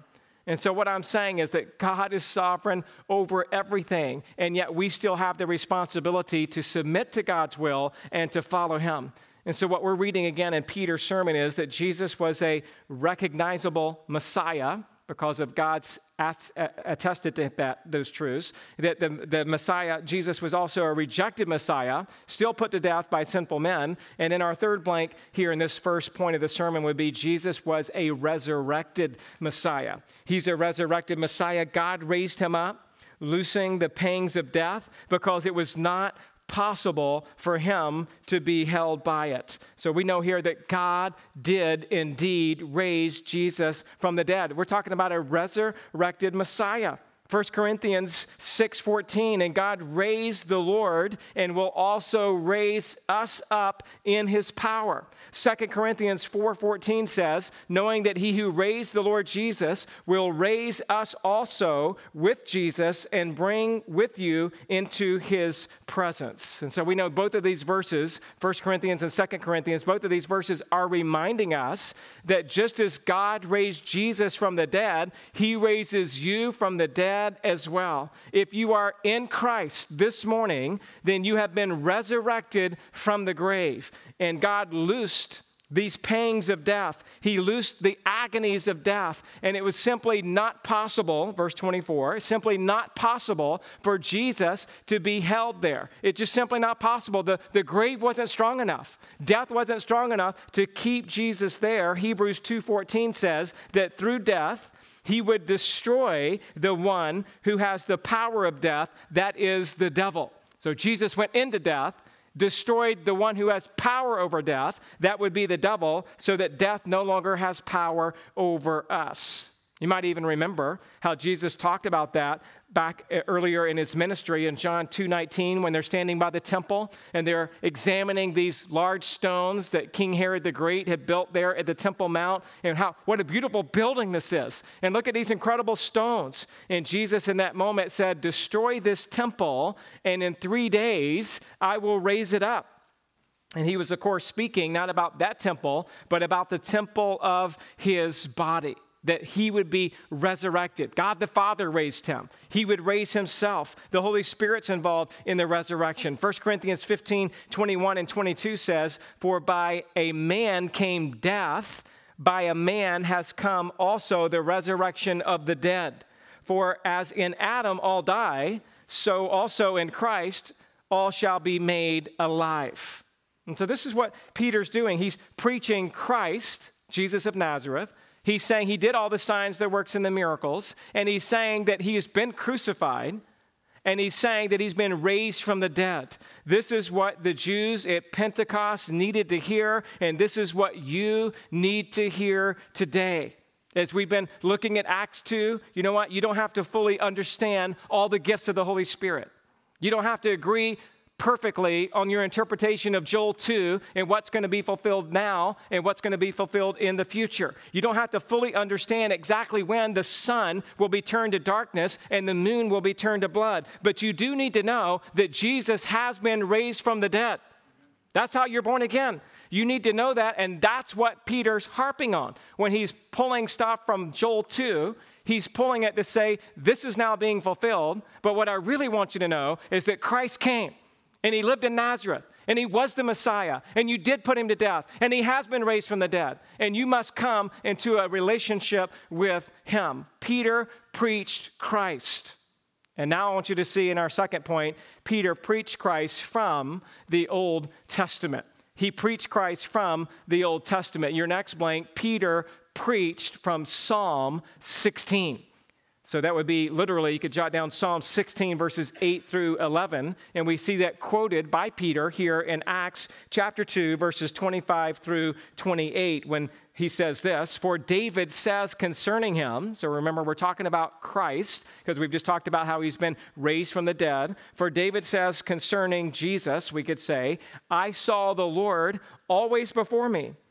And so what I'm saying is that God is sovereign over everything, and yet we still have the responsibility to submit to God's will and to follow him. And so what we're reading again in Peter's sermon is that Jesus was a recognizable Messiah because of God's attested to that, those truths, that the, the Messiah, Jesus was also a rejected Messiah, still put to death by sinful men. And then our third blank here in this first point of the sermon would be Jesus was a resurrected Messiah. He's a resurrected Messiah. God raised him up, loosing the pangs of death because it was not possible for him to be held by it. So we know here that God did indeed raise Jesus from the dead. We're talking about a resurrected Messiah. First Corinthians six fourteen, and God raised the Lord and will also raise us up in his power. Second Corinthians four fourteen says, knowing that he who raised the Lord Jesus will raise us also with Jesus and bring with you into his presence. And so we know both of these verses, First Corinthians and Second Corinthians, both of these verses are reminding us that just as God raised Jesus from the dead, he raises you from the dead as well. If you are in Christ this morning, then you have been resurrected from the grave. And God loosed these pangs of death. He loosed the agonies of death. And it was simply not possible, verse twenty-four, simply not possible for Jesus to be held there. It's just simply not possible. The, the grave wasn't strong enough. Death wasn't strong enough to keep Jesus there. Hebrews two fourteen says that through death, he would destroy the one who has the power of death, that is the devil. So Jesus went into death, destroyed the one who has power over death, that would be the devil, so that death no longer has power over us. You might even remember how Jesus talked about that back earlier in his ministry in John two nineteen, when they're standing by the temple and they're examining these large stones that King Herod the Great had built there at the Temple Mount, and how, what a beautiful building this is. And look at these incredible stones. And Jesus in that moment said, destroy this temple, and in three days I will raise it up. And he was, of course, speaking not about that temple, but about the temple of his body, that he would be resurrected. God the Father raised him. He would raise himself. The Holy Spirit's involved in the resurrection. First Corinthians fifteen, twenty-one and twenty-two says, for by a man came death, by a man has come also the resurrection of the dead. For as in Adam all die, so also in Christ all shall be made alive. And so this is what Peter's doing. He's preaching Christ, Jesus of Nazareth. He's saying he did all the signs, the works, and the miracles, and he's saying that he has been crucified, and he's saying that he's been raised from the dead. This is what the Jews at Pentecost needed to hear, and this is what you need to hear today. As we've been looking at Acts two, you know what? You don't have to fully understand all the gifts of the Holy Spirit. You don't have to agree perfectly on your interpretation of Joel two and what's going to be fulfilled now and what's going to be fulfilled in the future. You don't have to fully understand exactly when the sun will be turned to darkness and the moon will be turned to blood, but you do need to know that Jesus has been raised from the dead. That's how you're born again. You need to know that, and that's what Peter's harping on. When he's pulling stuff from Joel two, he's pulling it to say, this is now being fulfilled, but what I really want you to know is that Christ came. And he lived in Nazareth, and he was the Messiah, and you did put him to death, and he has been raised from the dead, and you must come into a relationship with him. Peter preached Christ. And now I want you to see in our second point, Peter preached Christ from the Old Testament. He preached Christ from the Old Testament. Your next blank, Peter preached from Psalm sixteen. So that would be literally, you could jot down Psalm sixteen, verses eight through eleven, and we see that quoted by Peter here in Acts chapter two, verses twenty-five through twenty-eight, when he says this, for David says concerning him, so remember we're talking about Christ, because we've just talked about how he's been raised from the dead, for David says concerning Jesus, we could say, I saw the Lord always before me.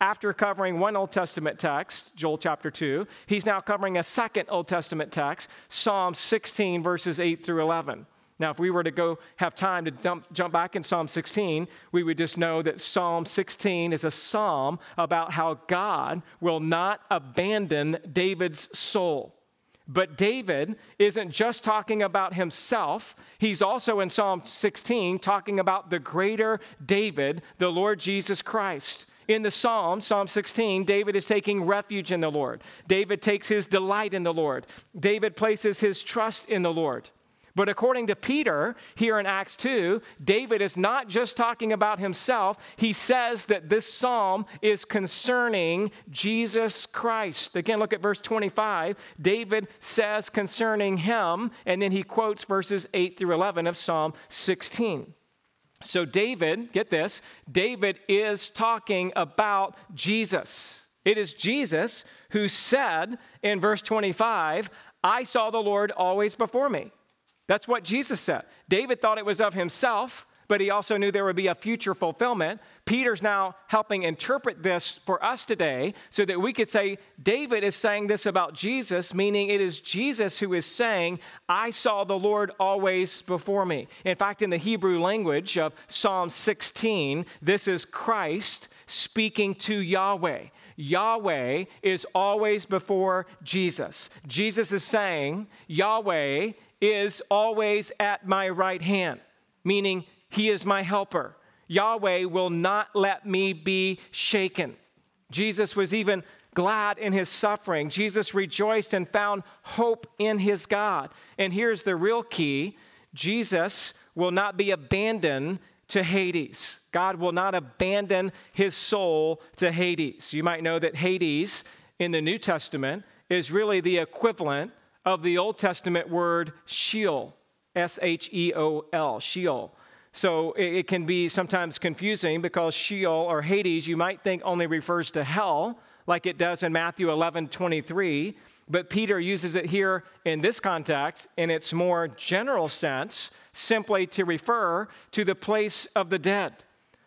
after covering one Old Testament text, Joel chapter two, he's now covering a second Old Testament text, Psalm sixteen, verses eight through eleven. Now, if we were to go have time to dump, jump back in Psalm sixteen, we would just know that Psalm sixteen is a psalm about how God will not abandon David's soul. But David isn't just talking about himself. He's also in Psalm sixteen talking about the greater David, the Lord Jesus Christ. In the Psalm, Psalm sixteen, David is taking refuge in the Lord. David takes his delight in the Lord. David places his trust in the Lord. But according to Peter, here in Acts two, David is not just talking about himself. He says that this psalm is concerning Jesus Christ. Again, look at verse twenty-five. David says concerning him, and then he quotes verses eight through eleven of Psalm sixteen. So David, get this, David is talking about Jesus. It is Jesus who said in verse twenty-five, I saw the Lord always before me. That's what Jesus said. David thought it was of himself, but he also knew there would be a future fulfillment. Peter's now helping interpret this for us today so that we could say, David is saying this about Jesus, meaning it is Jesus who is saying, I saw the Lord always before me. In fact, in the Hebrew language of Psalm sixteen, this is Christ speaking to Yahweh. Yahweh is always before Jesus. Jesus is saying, Yahweh is always at my right hand, meaning he is my helper. Yahweh will not let me be shaken. Jesus was even glad in his suffering. Jesus rejoiced and found hope in his God. And here's the real key. Jesus will not be abandoned to Hades. God will not abandon his soul to Hades. You might know that Hades in the New Testament is really the equivalent of the Old Testament word Sheol, S H E O L, Sheol. So it can be sometimes confusing because Sheol or Hades, you might think only refers to hell, like it does in Matthew eleven twenty-three, but Peter uses it here in this context, in its more general sense, simply to refer to the place of the dead.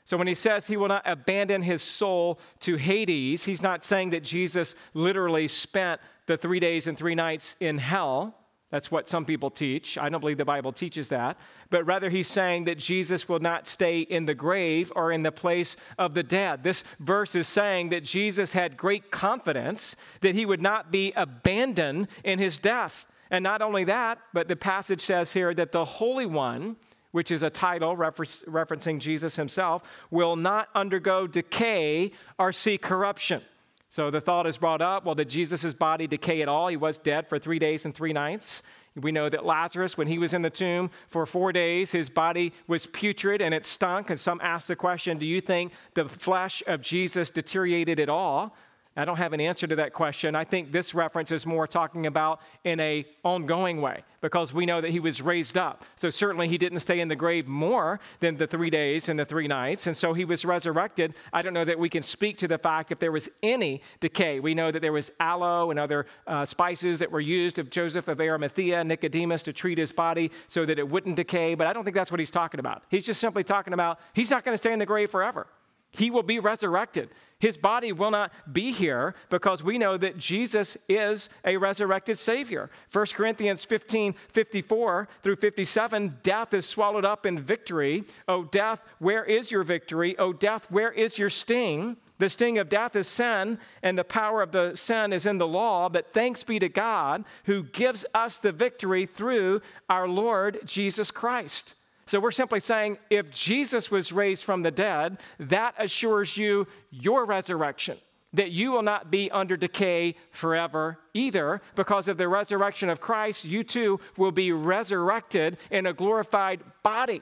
So when he says he will not abandon his soul to Hades, he's not saying that Jesus literally spent the three days and three nights in hell. That's what some people teach. I don't believe the Bible teaches that. But rather, he's saying that Jesus will not stay in the grave or in the place of the dead. This verse is saying that Jesus had great confidence that he would not be abandoned in his death. And not only that, but the passage says here that the Holy One, which is a title refer- referencing Jesus himself, will not undergo decay or see corruption. So the thought is brought up, well, did Jesus' body decay at all? He was dead for three days and three nights. We know that Lazarus, when he was in the tomb for four days, his body was putrid and it stunk. And some asked the question, do you think the flesh of Jesus deteriorated at all? I don't have an answer to that question. I think this reference is more talking about in an ongoing way because we know that he was raised up. So certainly he didn't stay in the grave more than the three days and the three nights. And so he was resurrected. I don't know that we can speak to the fact if there was any decay. We know that there was aloe and other uh, spices that were used of Joseph of Arimathea, Nicodemus, to treat his body so that it wouldn't decay. But I don't think that's what he's talking about. He's just simply talking about he's not going to stay in the grave forever. He will be resurrected. His body will not be here because we know that Jesus is a resurrected Savior. First Corinthians fifteen, fifty-four through fifty-seven, death is swallowed up in victory. O death, where is your victory? O death, where is your sting? The sting of death is sin, and the power of the sin is in the law. But thanks be to God who gives us the victory through our Lord Jesus Christ. So we're simply saying, if Jesus was raised from the dead, that assures you your resurrection, that you will not be under decay forever either. Because of the resurrection of Christ, you too will be resurrected in a glorified body.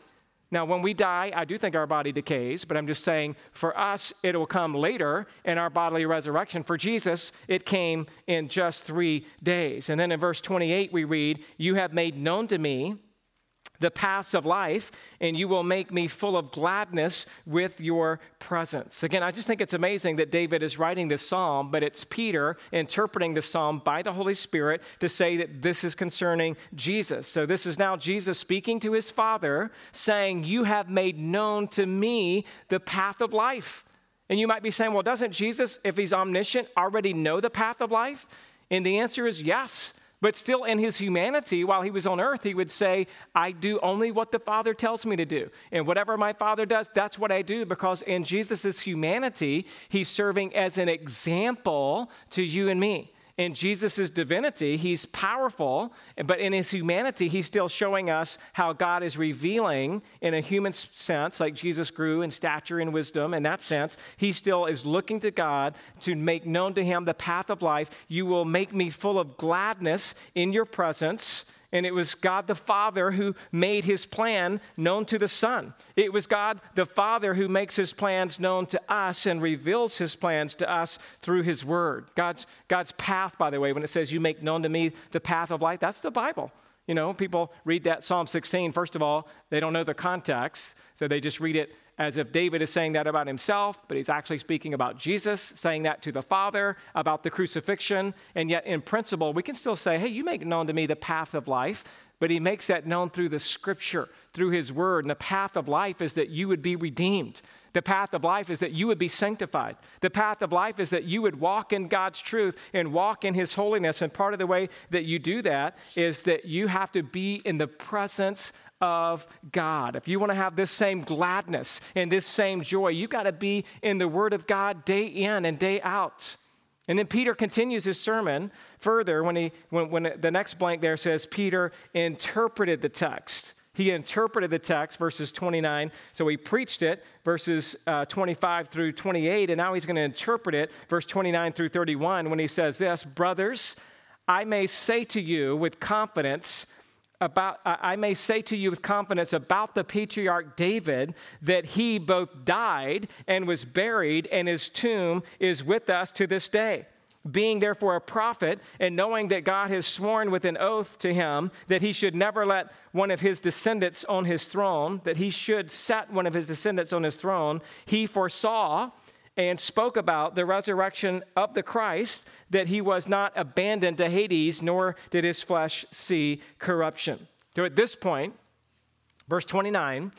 Now, when we die, I do think our body decays, but I'm just saying for us, it will come later in our bodily resurrection. For Jesus, it came in just three days. And then in verse twenty-eight, we read, you have made known to me the paths of life, and you will make me full of gladness with your presence. Again, I just think it's amazing that David is writing this psalm, but it's Peter interpreting the psalm by the Holy Spirit to say that this is concerning Jesus. So this is now Jesus speaking to his Father, saying, you have made known to me the path of life. And you might be saying, well, doesn't Jesus, if he's omniscient, already know the path of life? And the answer is yes. But still in his humanity, while he was on earth, he would say, I do only what the Father tells me to do. And whatever my Father does, that's what I do. Because in Jesus' humanity, he's serving as an example to you and me. In Jesus' divinity, he's powerful. But in his humanity, he's still showing us how God is revealing in a human sense, like Jesus grew in stature and wisdom. In that sense, he still is looking to God to make known to him the path of life. You will make me full of gladness in your presence. And it was God the Father who made his plan known to the Son. It was God the Father who makes his plans known to us and reveals his plans to us through his word. God's, God's path, by the way, when it says you make known to me the path of life, that's the Bible. You know, people read that Psalm sixteen. First of all, they don't know the context, so they just read it as if David is saying that about himself, but he's actually speaking about Jesus, saying that to the Father, about the crucifixion. And yet in principle, we can still say, hey, you make known to me the path of life, but he makes that known through the scripture, through his word. And the path of life is that you would be redeemed. The path of life is that you would be sanctified. The path of life is that you would walk in God's truth and walk in his holiness. And part of the way that you do that is that you have to be in the presence of God. If you want to have this same gladness and this same joy, you got to be in the word of God day in and day out. And then Peter continues his sermon further when he when, when the next blank there says Peter interpreted the text. He interpreted the text, verses twenty-nine. So he preached it, verses uh, twenty-five through twenty-eight. And now he's going to interpret it, verse twenty-nine through thirty-one, when he says this: brothers, I may say to you with confidence about, uh, I may say to you with confidence about the patriarch David, that he both died and was buried, and his tomb is with us to this day. Being therefore a prophet, and knowing that God has sworn with an oath to him that he should never let one of his descendants on his throne, that he should set one of his descendants on his throne, he foresaw and spoke about the resurrection of the Christ, that he was not abandoned to Hades, nor did his flesh see corruption. So at this point, verse twenty-nine,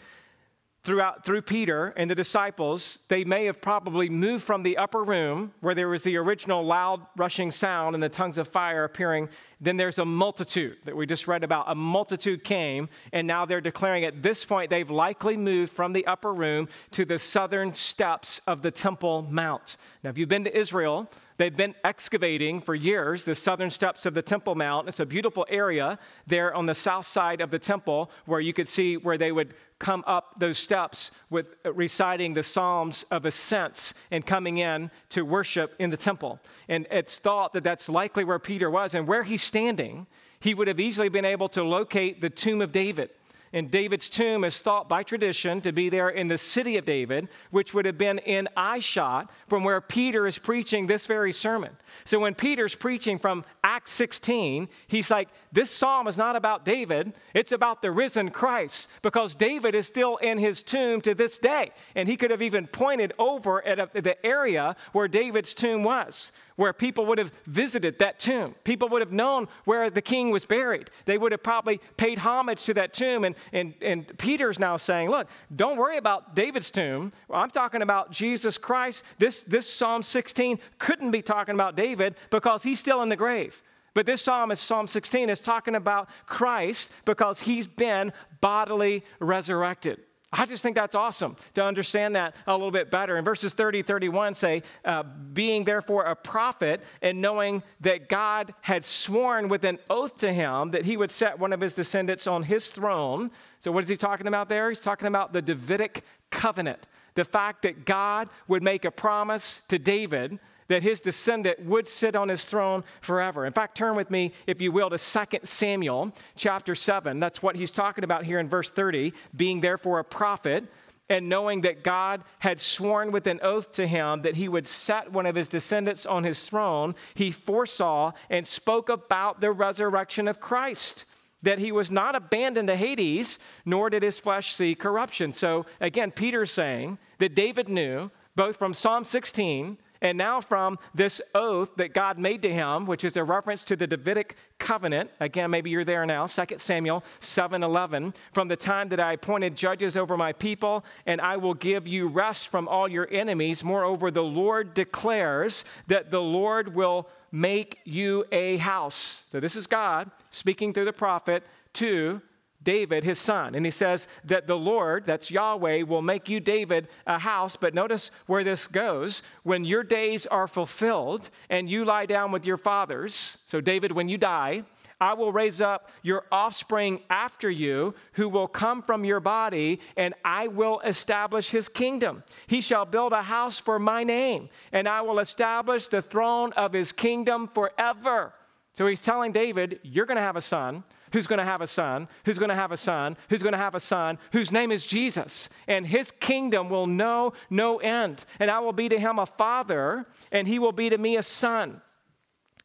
Throughout, through Peter and the disciples, they may have probably moved from the upper room where there was the original loud rushing sound and the tongues of fire appearing. Then there's a multitude that we just read about. A multitude came, and now they're declaring at this point they've likely moved from the upper room to the southern steps of the Temple Mount. Now, if you've been to Israel, they've been excavating for years the southern steps of the Temple Mount. It's a beautiful area there on the south side of the temple where you could see where they would come up those steps with reciting the Psalms of Ascents and coming in to worship in the temple. And it's thought that that's likely where Peter was. And where he's standing, he would have easily been able to locate the tomb of David. And David's tomb is thought by tradition to be there in the city of David, which would have been in eyeshot from where Peter is preaching this very sermon. So when Peter's preaching from Acts sixteen, he's like, this psalm is not about David. It's about the risen Christ, because David is still in his tomb to this day. And he could have even pointed over at a, the area where David's tomb was, where people would have visited that tomb. People would have known where the king was buried. They would have probably paid homage to that tomb. And, and, and Peter's now saying, look, don't worry about David's tomb. Well, I'm talking about Jesus Christ. This, this Psalm sixteen couldn't be talking about David because he's still in the grave. But this psalm is Psalm sixteen, is talking about Christ because he's been bodily resurrected. I just think that's awesome to understand that a little bit better. And verses thirty, thirty-one say, uh, being therefore a prophet, and knowing that God had sworn with an oath to him that he would set one of his descendants on his throne. So what is he talking about there? He's talking about the Davidic covenant, the fact that God would make a promise to David that his descendant would sit on his throne forever. In fact, turn with me, if you will, to Second Samuel chapter seven. That's what he's talking about here in verse thirty, being therefore a prophet, and knowing that God had sworn with an oath to him that he would set one of his descendants on his throne, he foresaw and spoke about the resurrection of Christ, that he was not abandoned to Hades, nor did his flesh see corruption. So again, Peter's saying that David knew, both from Psalm sixteen and now from this oath that God made to him, which is a reference to the Davidic covenant. Again, maybe you're there now, Second Samuel seven eleven. From the time that I appointed judges over my people, and I will give you rest from all your enemies. Moreover, the Lord declares that the Lord will make you a house. So this is God speaking through the prophet to David, his son. And he says that the Lord, that's Yahweh, will make you, David, a house. But notice where this goes. When your days are fulfilled and you lie down with your fathers, so David, when you die, I will raise up your offspring after you, who will come from your body, and I will establish his kingdom. He shall build a house for my name, and I will establish the throne of his kingdom forever. So he's telling David, you're going to have a son who's going to have a son, who's going to have a son, who's going to have a son, whose name is Jesus. And his kingdom will know no end. And I will be to him a father, and he will be to me a son.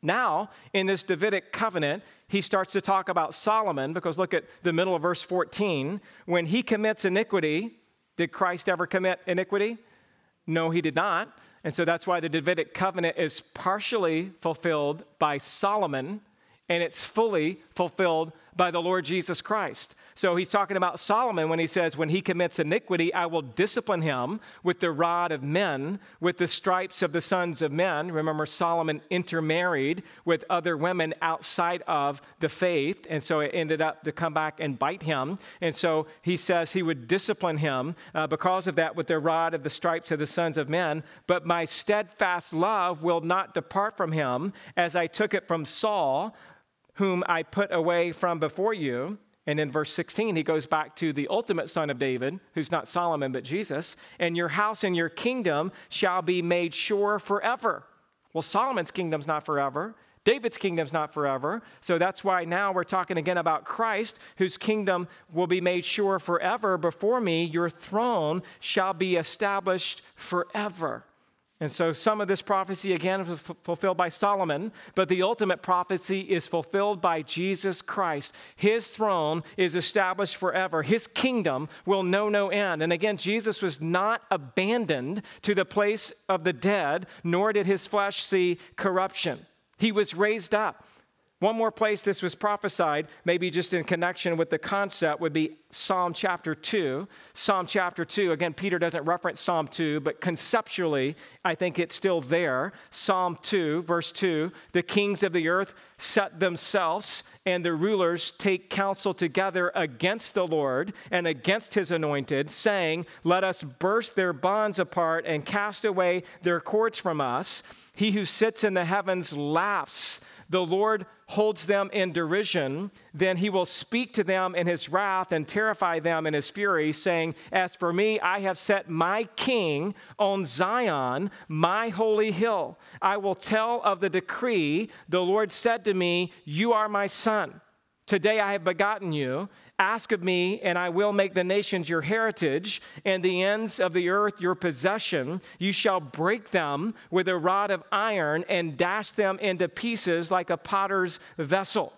Now, in this Davidic covenant, he starts to talk about Solomon, because look at the middle of verse fourteen. When he commits iniquity, did Christ ever commit iniquity? No, he did not. And so that's why the Davidic covenant is partially fulfilled by Solomon, and it's fully fulfilled by the Lord Jesus Christ. So he's talking about Solomon when he says, when he commits iniquity, I will discipline him with the rod of men, with the stripes of the sons of men. Remember, Solomon intermarried with other women outside of the faith, and so it ended up to come back and bite him. And so he says he would discipline him uh, because of that with the rod of the stripes of the sons of men. But my steadfast love will not depart from him, as I took it from Saul, whom I put away from before you. And in verse sixteen, he goes back to the ultimate son of David, who's not Solomon, but Jesus. And your house and your kingdom shall be made sure forever. Well, Solomon's kingdom's not forever. David's kingdom's not forever. So that's why now we're talking again about Christ, whose kingdom will be made sure forever. Before me, your throne shall be established forever. And so some of this prophecy, again, was f- fulfilled by Solomon, but the ultimate prophecy is fulfilled by Jesus Christ. His throne is established forever. His kingdom will know no end. And again, Jesus was not abandoned to the place of the dead, nor did his flesh see corruption. He was raised up. One more place this was prophesied, maybe just in connection with the concept, would be Psalm chapter two. Psalm chapter two, again, Peter doesn't reference Psalm two, but conceptually, I think it's still there. Psalm two, verse two, the kings of the earth set themselves, and the rulers take counsel together against the Lord and against his anointed, saying, let us burst their bonds apart and cast away their cords from us. He who sits in the heavens laughs. The Lord holds them in derision. Then he will speak to them in his wrath and terrify them in his fury, saying, as for me, I have set my king on Zion, my holy hill. I will tell of the decree. The Lord said to me, you are my son. Today I have begotten you. Ask of me, and I will make the nations your heritage, and the ends of the earth your possession. You shall break them with a rod of iron and dash them into pieces like a potter's vessel.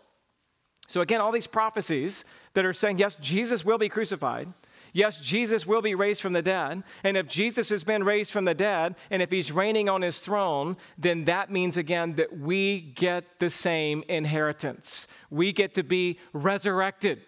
So again, all these prophecies that are saying, yes, Jesus will be crucified. Yes, Jesus will be raised from the dead. And if Jesus has been raised from the dead, and if he's reigning on his throne, then that means, again, that we get the same inheritance. We get to be resurrected.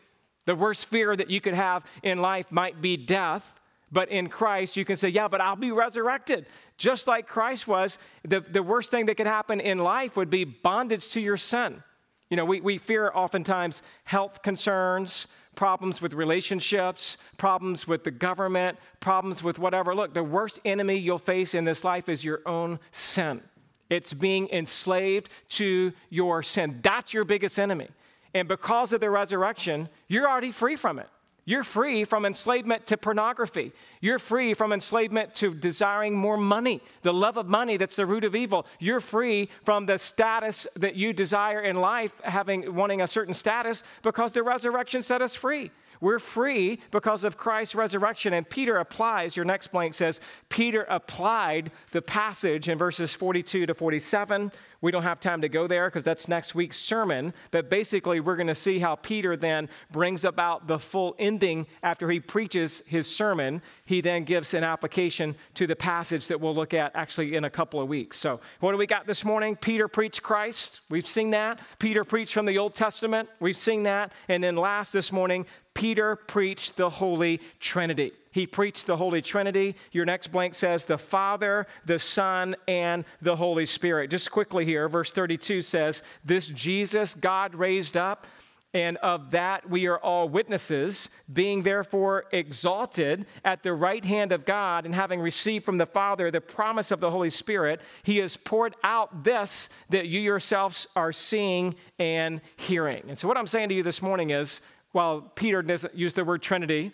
The worst fear that you could have in life might be death, but in Christ, you can say, yeah, but I'll be resurrected. Just like Christ was, the, the worst thing that could happen in life would be bondage to your sin. You know, we, we fear oftentimes health concerns, problems with relationships, problems with the government, problems with whatever. Look, the worst enemy you'll face in this life is your own sin. It's being enslaved to your sin. That's your biggest enemy. And because of the resurrection, you're already free from it. You're free from enslavement to pornography. You're free from enslavement to desiring more money, the love of money that's the root of evil. You're free from the status that you desire in life, having wanting a certain status, because the resurrection set us free. We're free because of Christ's resurrection. And Peter applies, your next blank says, Peter applied the passage in verses forty-two to forty-seven. We don't have time to go there because that's next week's sermon. But basically, we're going to see how Peter then brings about the full ending after he preaches his sermon. He then gives an application to the passage that we'll look at actually in a couple of weeks. So what do we got this morning? Peter preached Christ. We've seen that. Peter preached from the Old Testament. We've seen that. And then last this morning, Peter preached the Holy Trinity. He preached the Holy Trinity. Your next blank says the Father, the Son, and the Holy Spirit. Just quickly here, verse thirty-two says, this Jesus God raised up, and of that we are all witnesses, being therefore exalted at the right hand of God, and having received from the Father the promise of the Holy Spirit, he has poured out this that you yourselves are seeing and hearing. And so what I'm saying to you this morning is, while Peter doesn't use the word Trinity,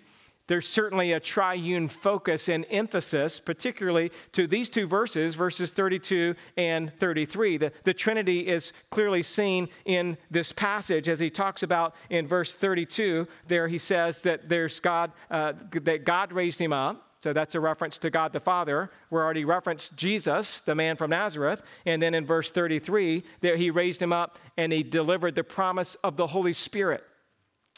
there's certainly a triune focus and emphasis, particularly to these two verses, verses thirty-two and thirty-three. The, the Trinity is clearly seen in this passage as he talks about in verse thirty-two. There he says that there's God, uh, that God raised him up. So that's a reference to God the Father. We're already referenced Jesus, the man from Nazareth. And then in verse thirty-three, there he raised him up and he delivered the promise of the Holy Spirit.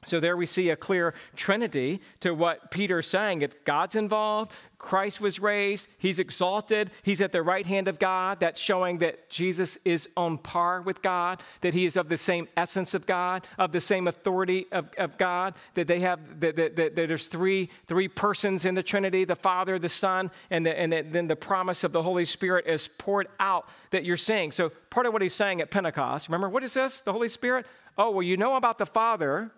So there we see a clear Trinity to what Peter's saying. It's God's involved. Christ was raised. He's exalted. He's at the right hand of God. That's showing that Jesus is on par with God, that he is of the same essence of God, of the same authority of, of God, that they have, that, that, that there's three three persons in the Trinity, the Father, the Son, and, the, and the, then the promise of the Holy Spirit is poured out that you're seeing. So part of what he's saying at Pentecost, remember, what is this? The Holy Spirit? Oh, well, you know about the Father.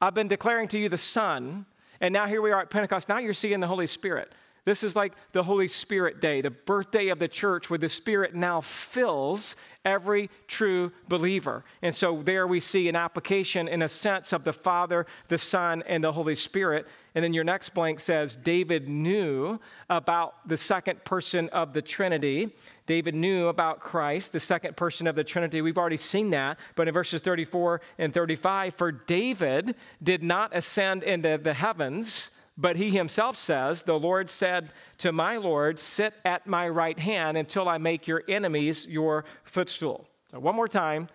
I've been declaring to you the Son, and now here we are at Pentecost. Now you're seeing the Holy Spirit. This is like the Holy Spirit Day, the birthday of the church where the Spirit now fills every true believer. And so there we see an application in a sense of the Father, the Son, and the Holy Spirit. And then your next blank says, David knew about the second person of the Trinity. David knew about Christ, the second person of the Trinity. We've already seen that, but in verses thirty-four and thirty-five, for David did not ascend into the heavens, but he himself says, the Lord said to my Lord, sit at my right hand until I make your enemies your footstool. So one more time,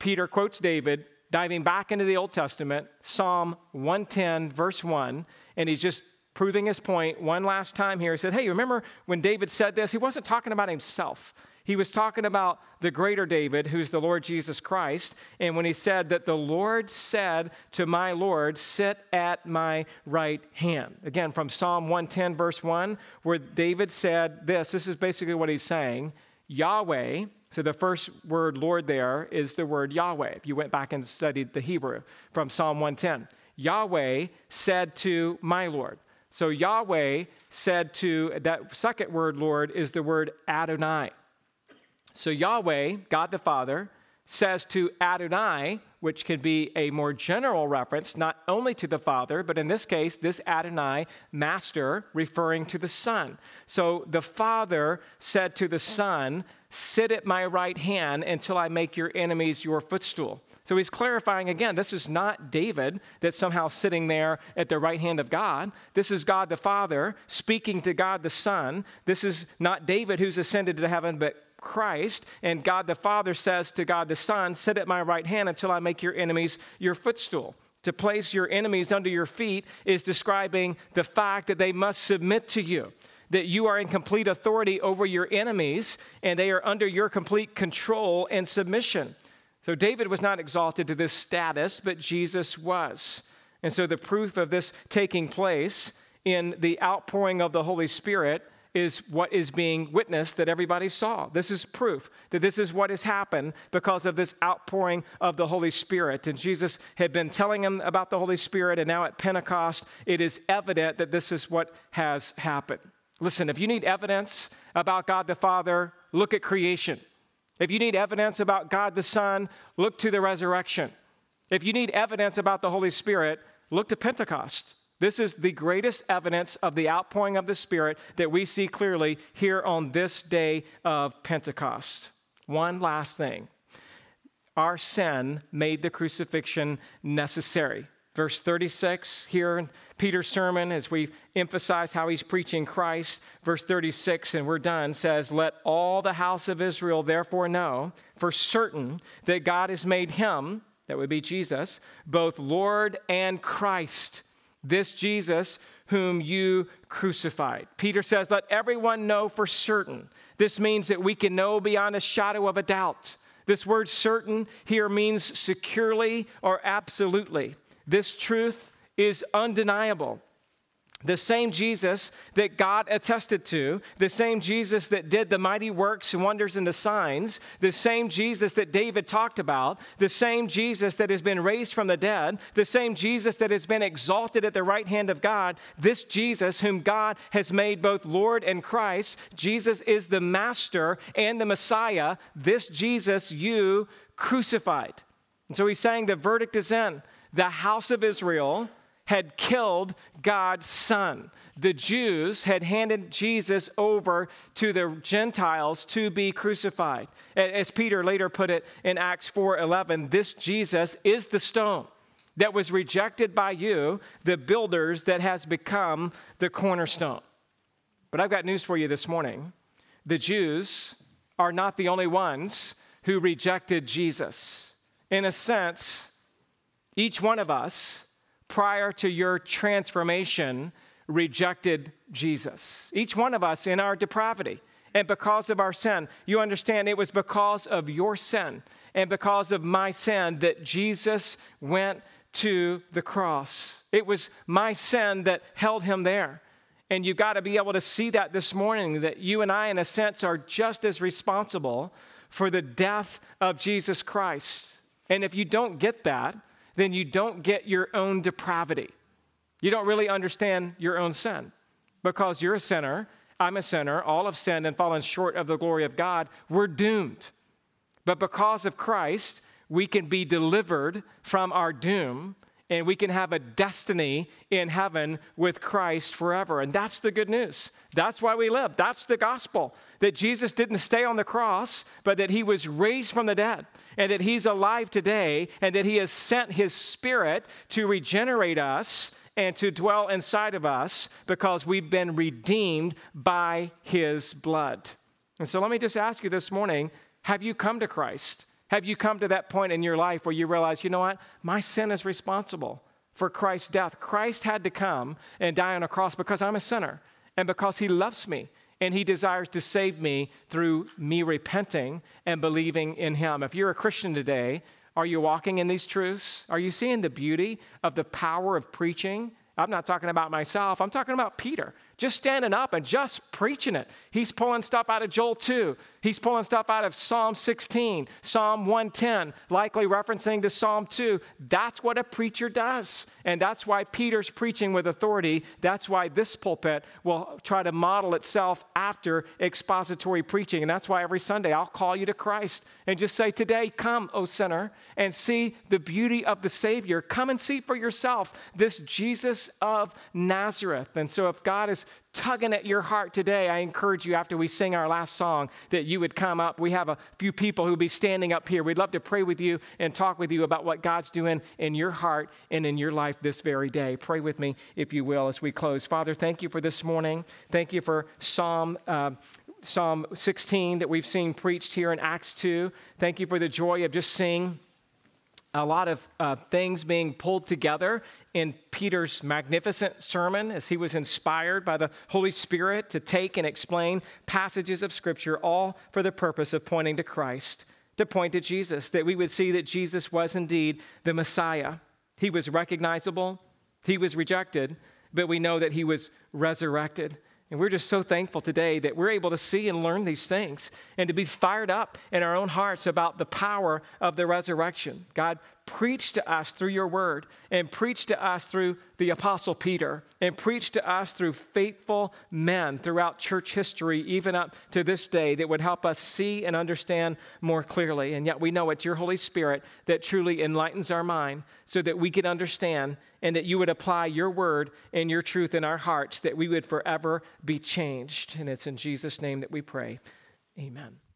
Peter quotes David, diving back into the Old Testament, Psalm one ten, verse one, and he's just proving his point one last time here. He said, hey, remember when David said this? He wasn't talking about himself. He was talking about the greater David, who's the Lord Jesus Christ. And when he said that the Lord said to my Lord, sit at my right hand. Again, from Psalm one ten, verse one, where David said this, this is basically what he's saying, Yahweh, so the first word Lord there is the word Yahweh. If you went back and studied the Hebrew from Psalm one ten, Yahweh said to my Lord. So Yahweh said to, that second word Lord is the word Adonai. So Yahweh, God the Father, says to Adonai, which could be a more general reference, not only to the Father, but in this case, this Adonai, master, referring to the Son. So the Father said to the Son, sit at my right hand until I make your enemies your footstool. So he's clarifying again, this is not David that's somehow sitting there at the right hand of God. This is God the Father speaking to God the Son. This is not David who's ascended to heaven, but Christ, and God the Father says to God the Son, sit at my right hand until I make your enemies your footstool. To place your enemies under your feet is describing the fact that they must submit to you, that you are in complete authority over your enemies, and they are under your complete control and submission. So David was not exalted to this status, but Jesus was. And so the proof of this taking place in the outpouring of the Holy Spirit is what is being witnessed that everybody saw. This is proof that this is what has happened because of this outpouring of the Holy Spirit. And Jesus had been telling them about the Holy Spirit, and now at Pentecost, it is evident that this is what has happened. Listen, if you need evidence about God the Father, look at creation. If you need evidence about God the Son, look to the resurrection. If you need evidence about the Holy Spirit, look to Pentecost. This is the greatest evidence of the outpouring of the Spirit that we see clearly here on this day of Pentecost. One last thing. Our sin made the crucifixion necessary. Verse thirty-six here in Peter's sermon, as we emphasize how he's preaching Christ, verse thirty-six, and we're done, says, let all the house of Israel therefore know for certain that God has made him, that would be Jesus, both Lord and Christ. This Jesus whom you crucified. Peter says, let everyone know for certain. This means that we can know beyond a shadow of a doubt. This word certain here means securely or absolutely. This truth is undeniable. The same Jesus that God attested to, the same Jesus that did the mighty works, wonders, and the signs, the same Jesus that David talked about, the same Jesus that has been raised from the dead, the same Jesus that has been exalted at the right hand of God, this Jesus whom God has made both Lord and Christ, Jesus is the Master and the Messiah, this Jesus you crucified. And so he's saying the verdict is in. The house of Israel had killed God's Son. The Jews had handed Jesus over to the Gentiles to be crucified. As Peter later put it in Acts four eleven, this Jesus is the stone that was rejected by you, the builders, that has become the cornerstone. But I've got news for you this morning. The Jews are not the only ones who rejected Jesus. In a sense, each one of us, prior to your transformation, rejected Jesus. Each one of us in our depravity and because of our sin. You understand it was because of your sin and because of my sin that Jesus went to the cross. It was my sin that held him there. And you've got to be able to see that this morning, that you and I, in a sense, are just as responsible for the death of Jesus Christ. And if you don't get that, then you don't get your own depravity. You don't really understand your own sin. because you're a sinner, I'm a sinner, all have sinned and fallen short of the glory of God, we're doomed. But because of Christ, we can be delivered from our doom, and we can have a destiny in heaven with Christ forever. And that's the good news. That's why we live. That's the gospel, that Jesus didn't stay on the cross, but that he was raised from the dead, and that he's alive today, and that he has sent his Spirit to regenerate us and to dwell inside of us because we've been redeemed by his blood. And so let me just ask you this morning, have you come to Christ? Have you come to that point in your life where you realize, you know what? My sin is responsible for Christ's death. Christ had to come and die on a cross because I'm a sinner and because he loves me and he desires to save me through me repenting and believing in him. If you're a Christian today, are you walking in these truths? Are you seeing the beauty of the power of preaching? I'm not talking about myself. I'm talking about Peter, just standing up and just preaching it. He's pulling stuff out of Joel two. He's pulling stuff out of Psalm sixteen, Psalm one ten, likely referencing to Psalm two. That's what a preacher does. And that's why Peter's preaching with authority. That's why this pulpit will try to model itself after expository preaching. And that's why every Sunday I'll call you to Christ and just say, today, come, O sinner, and see the beauty of the Savior. Come and see for yourself this Jesus of Nazareth. And so if God is tugging at your heart today, I encourage you after we sing our last song that you would come up. We have a few people who will be standing up here. We'd love to pray with you and talk with you about what God's doing in your heart and in your life this very day. Pray with me, if you will, as we close. Father, thank you for this morning. Thank you for Psalm uh, Psalm sixteen that we've seen preached here in Acts two. Thank you for the joy of just seeing a lot of uh, things being pulled together in Peter's magnificent sermon as he was inspired by the Holy Spirit to take and explain passages of Scripture, all for the purpose of pointing to Christ, to point to Jesus, that we would see that Jesus was indeed the Messiah. He was recognizable, he was rejected, but we know that he was resurrected. And we're just so thankful today that we're able to see and learn these things and to be fired up in our own hearts about the power of the resurrection. God, preach to us through your word and preach to us through the Apostle Peter and preach to us through faithful men throughout church history, even up to this day, that would help us see and understand more clearly. And yet we know it's your Holy Spirit that truly enlightens our mind so that we can understand, and that you would apply your word and your truth in our hearts, that we would forever be changed. And it's in Jesus' name that we pray. Amen.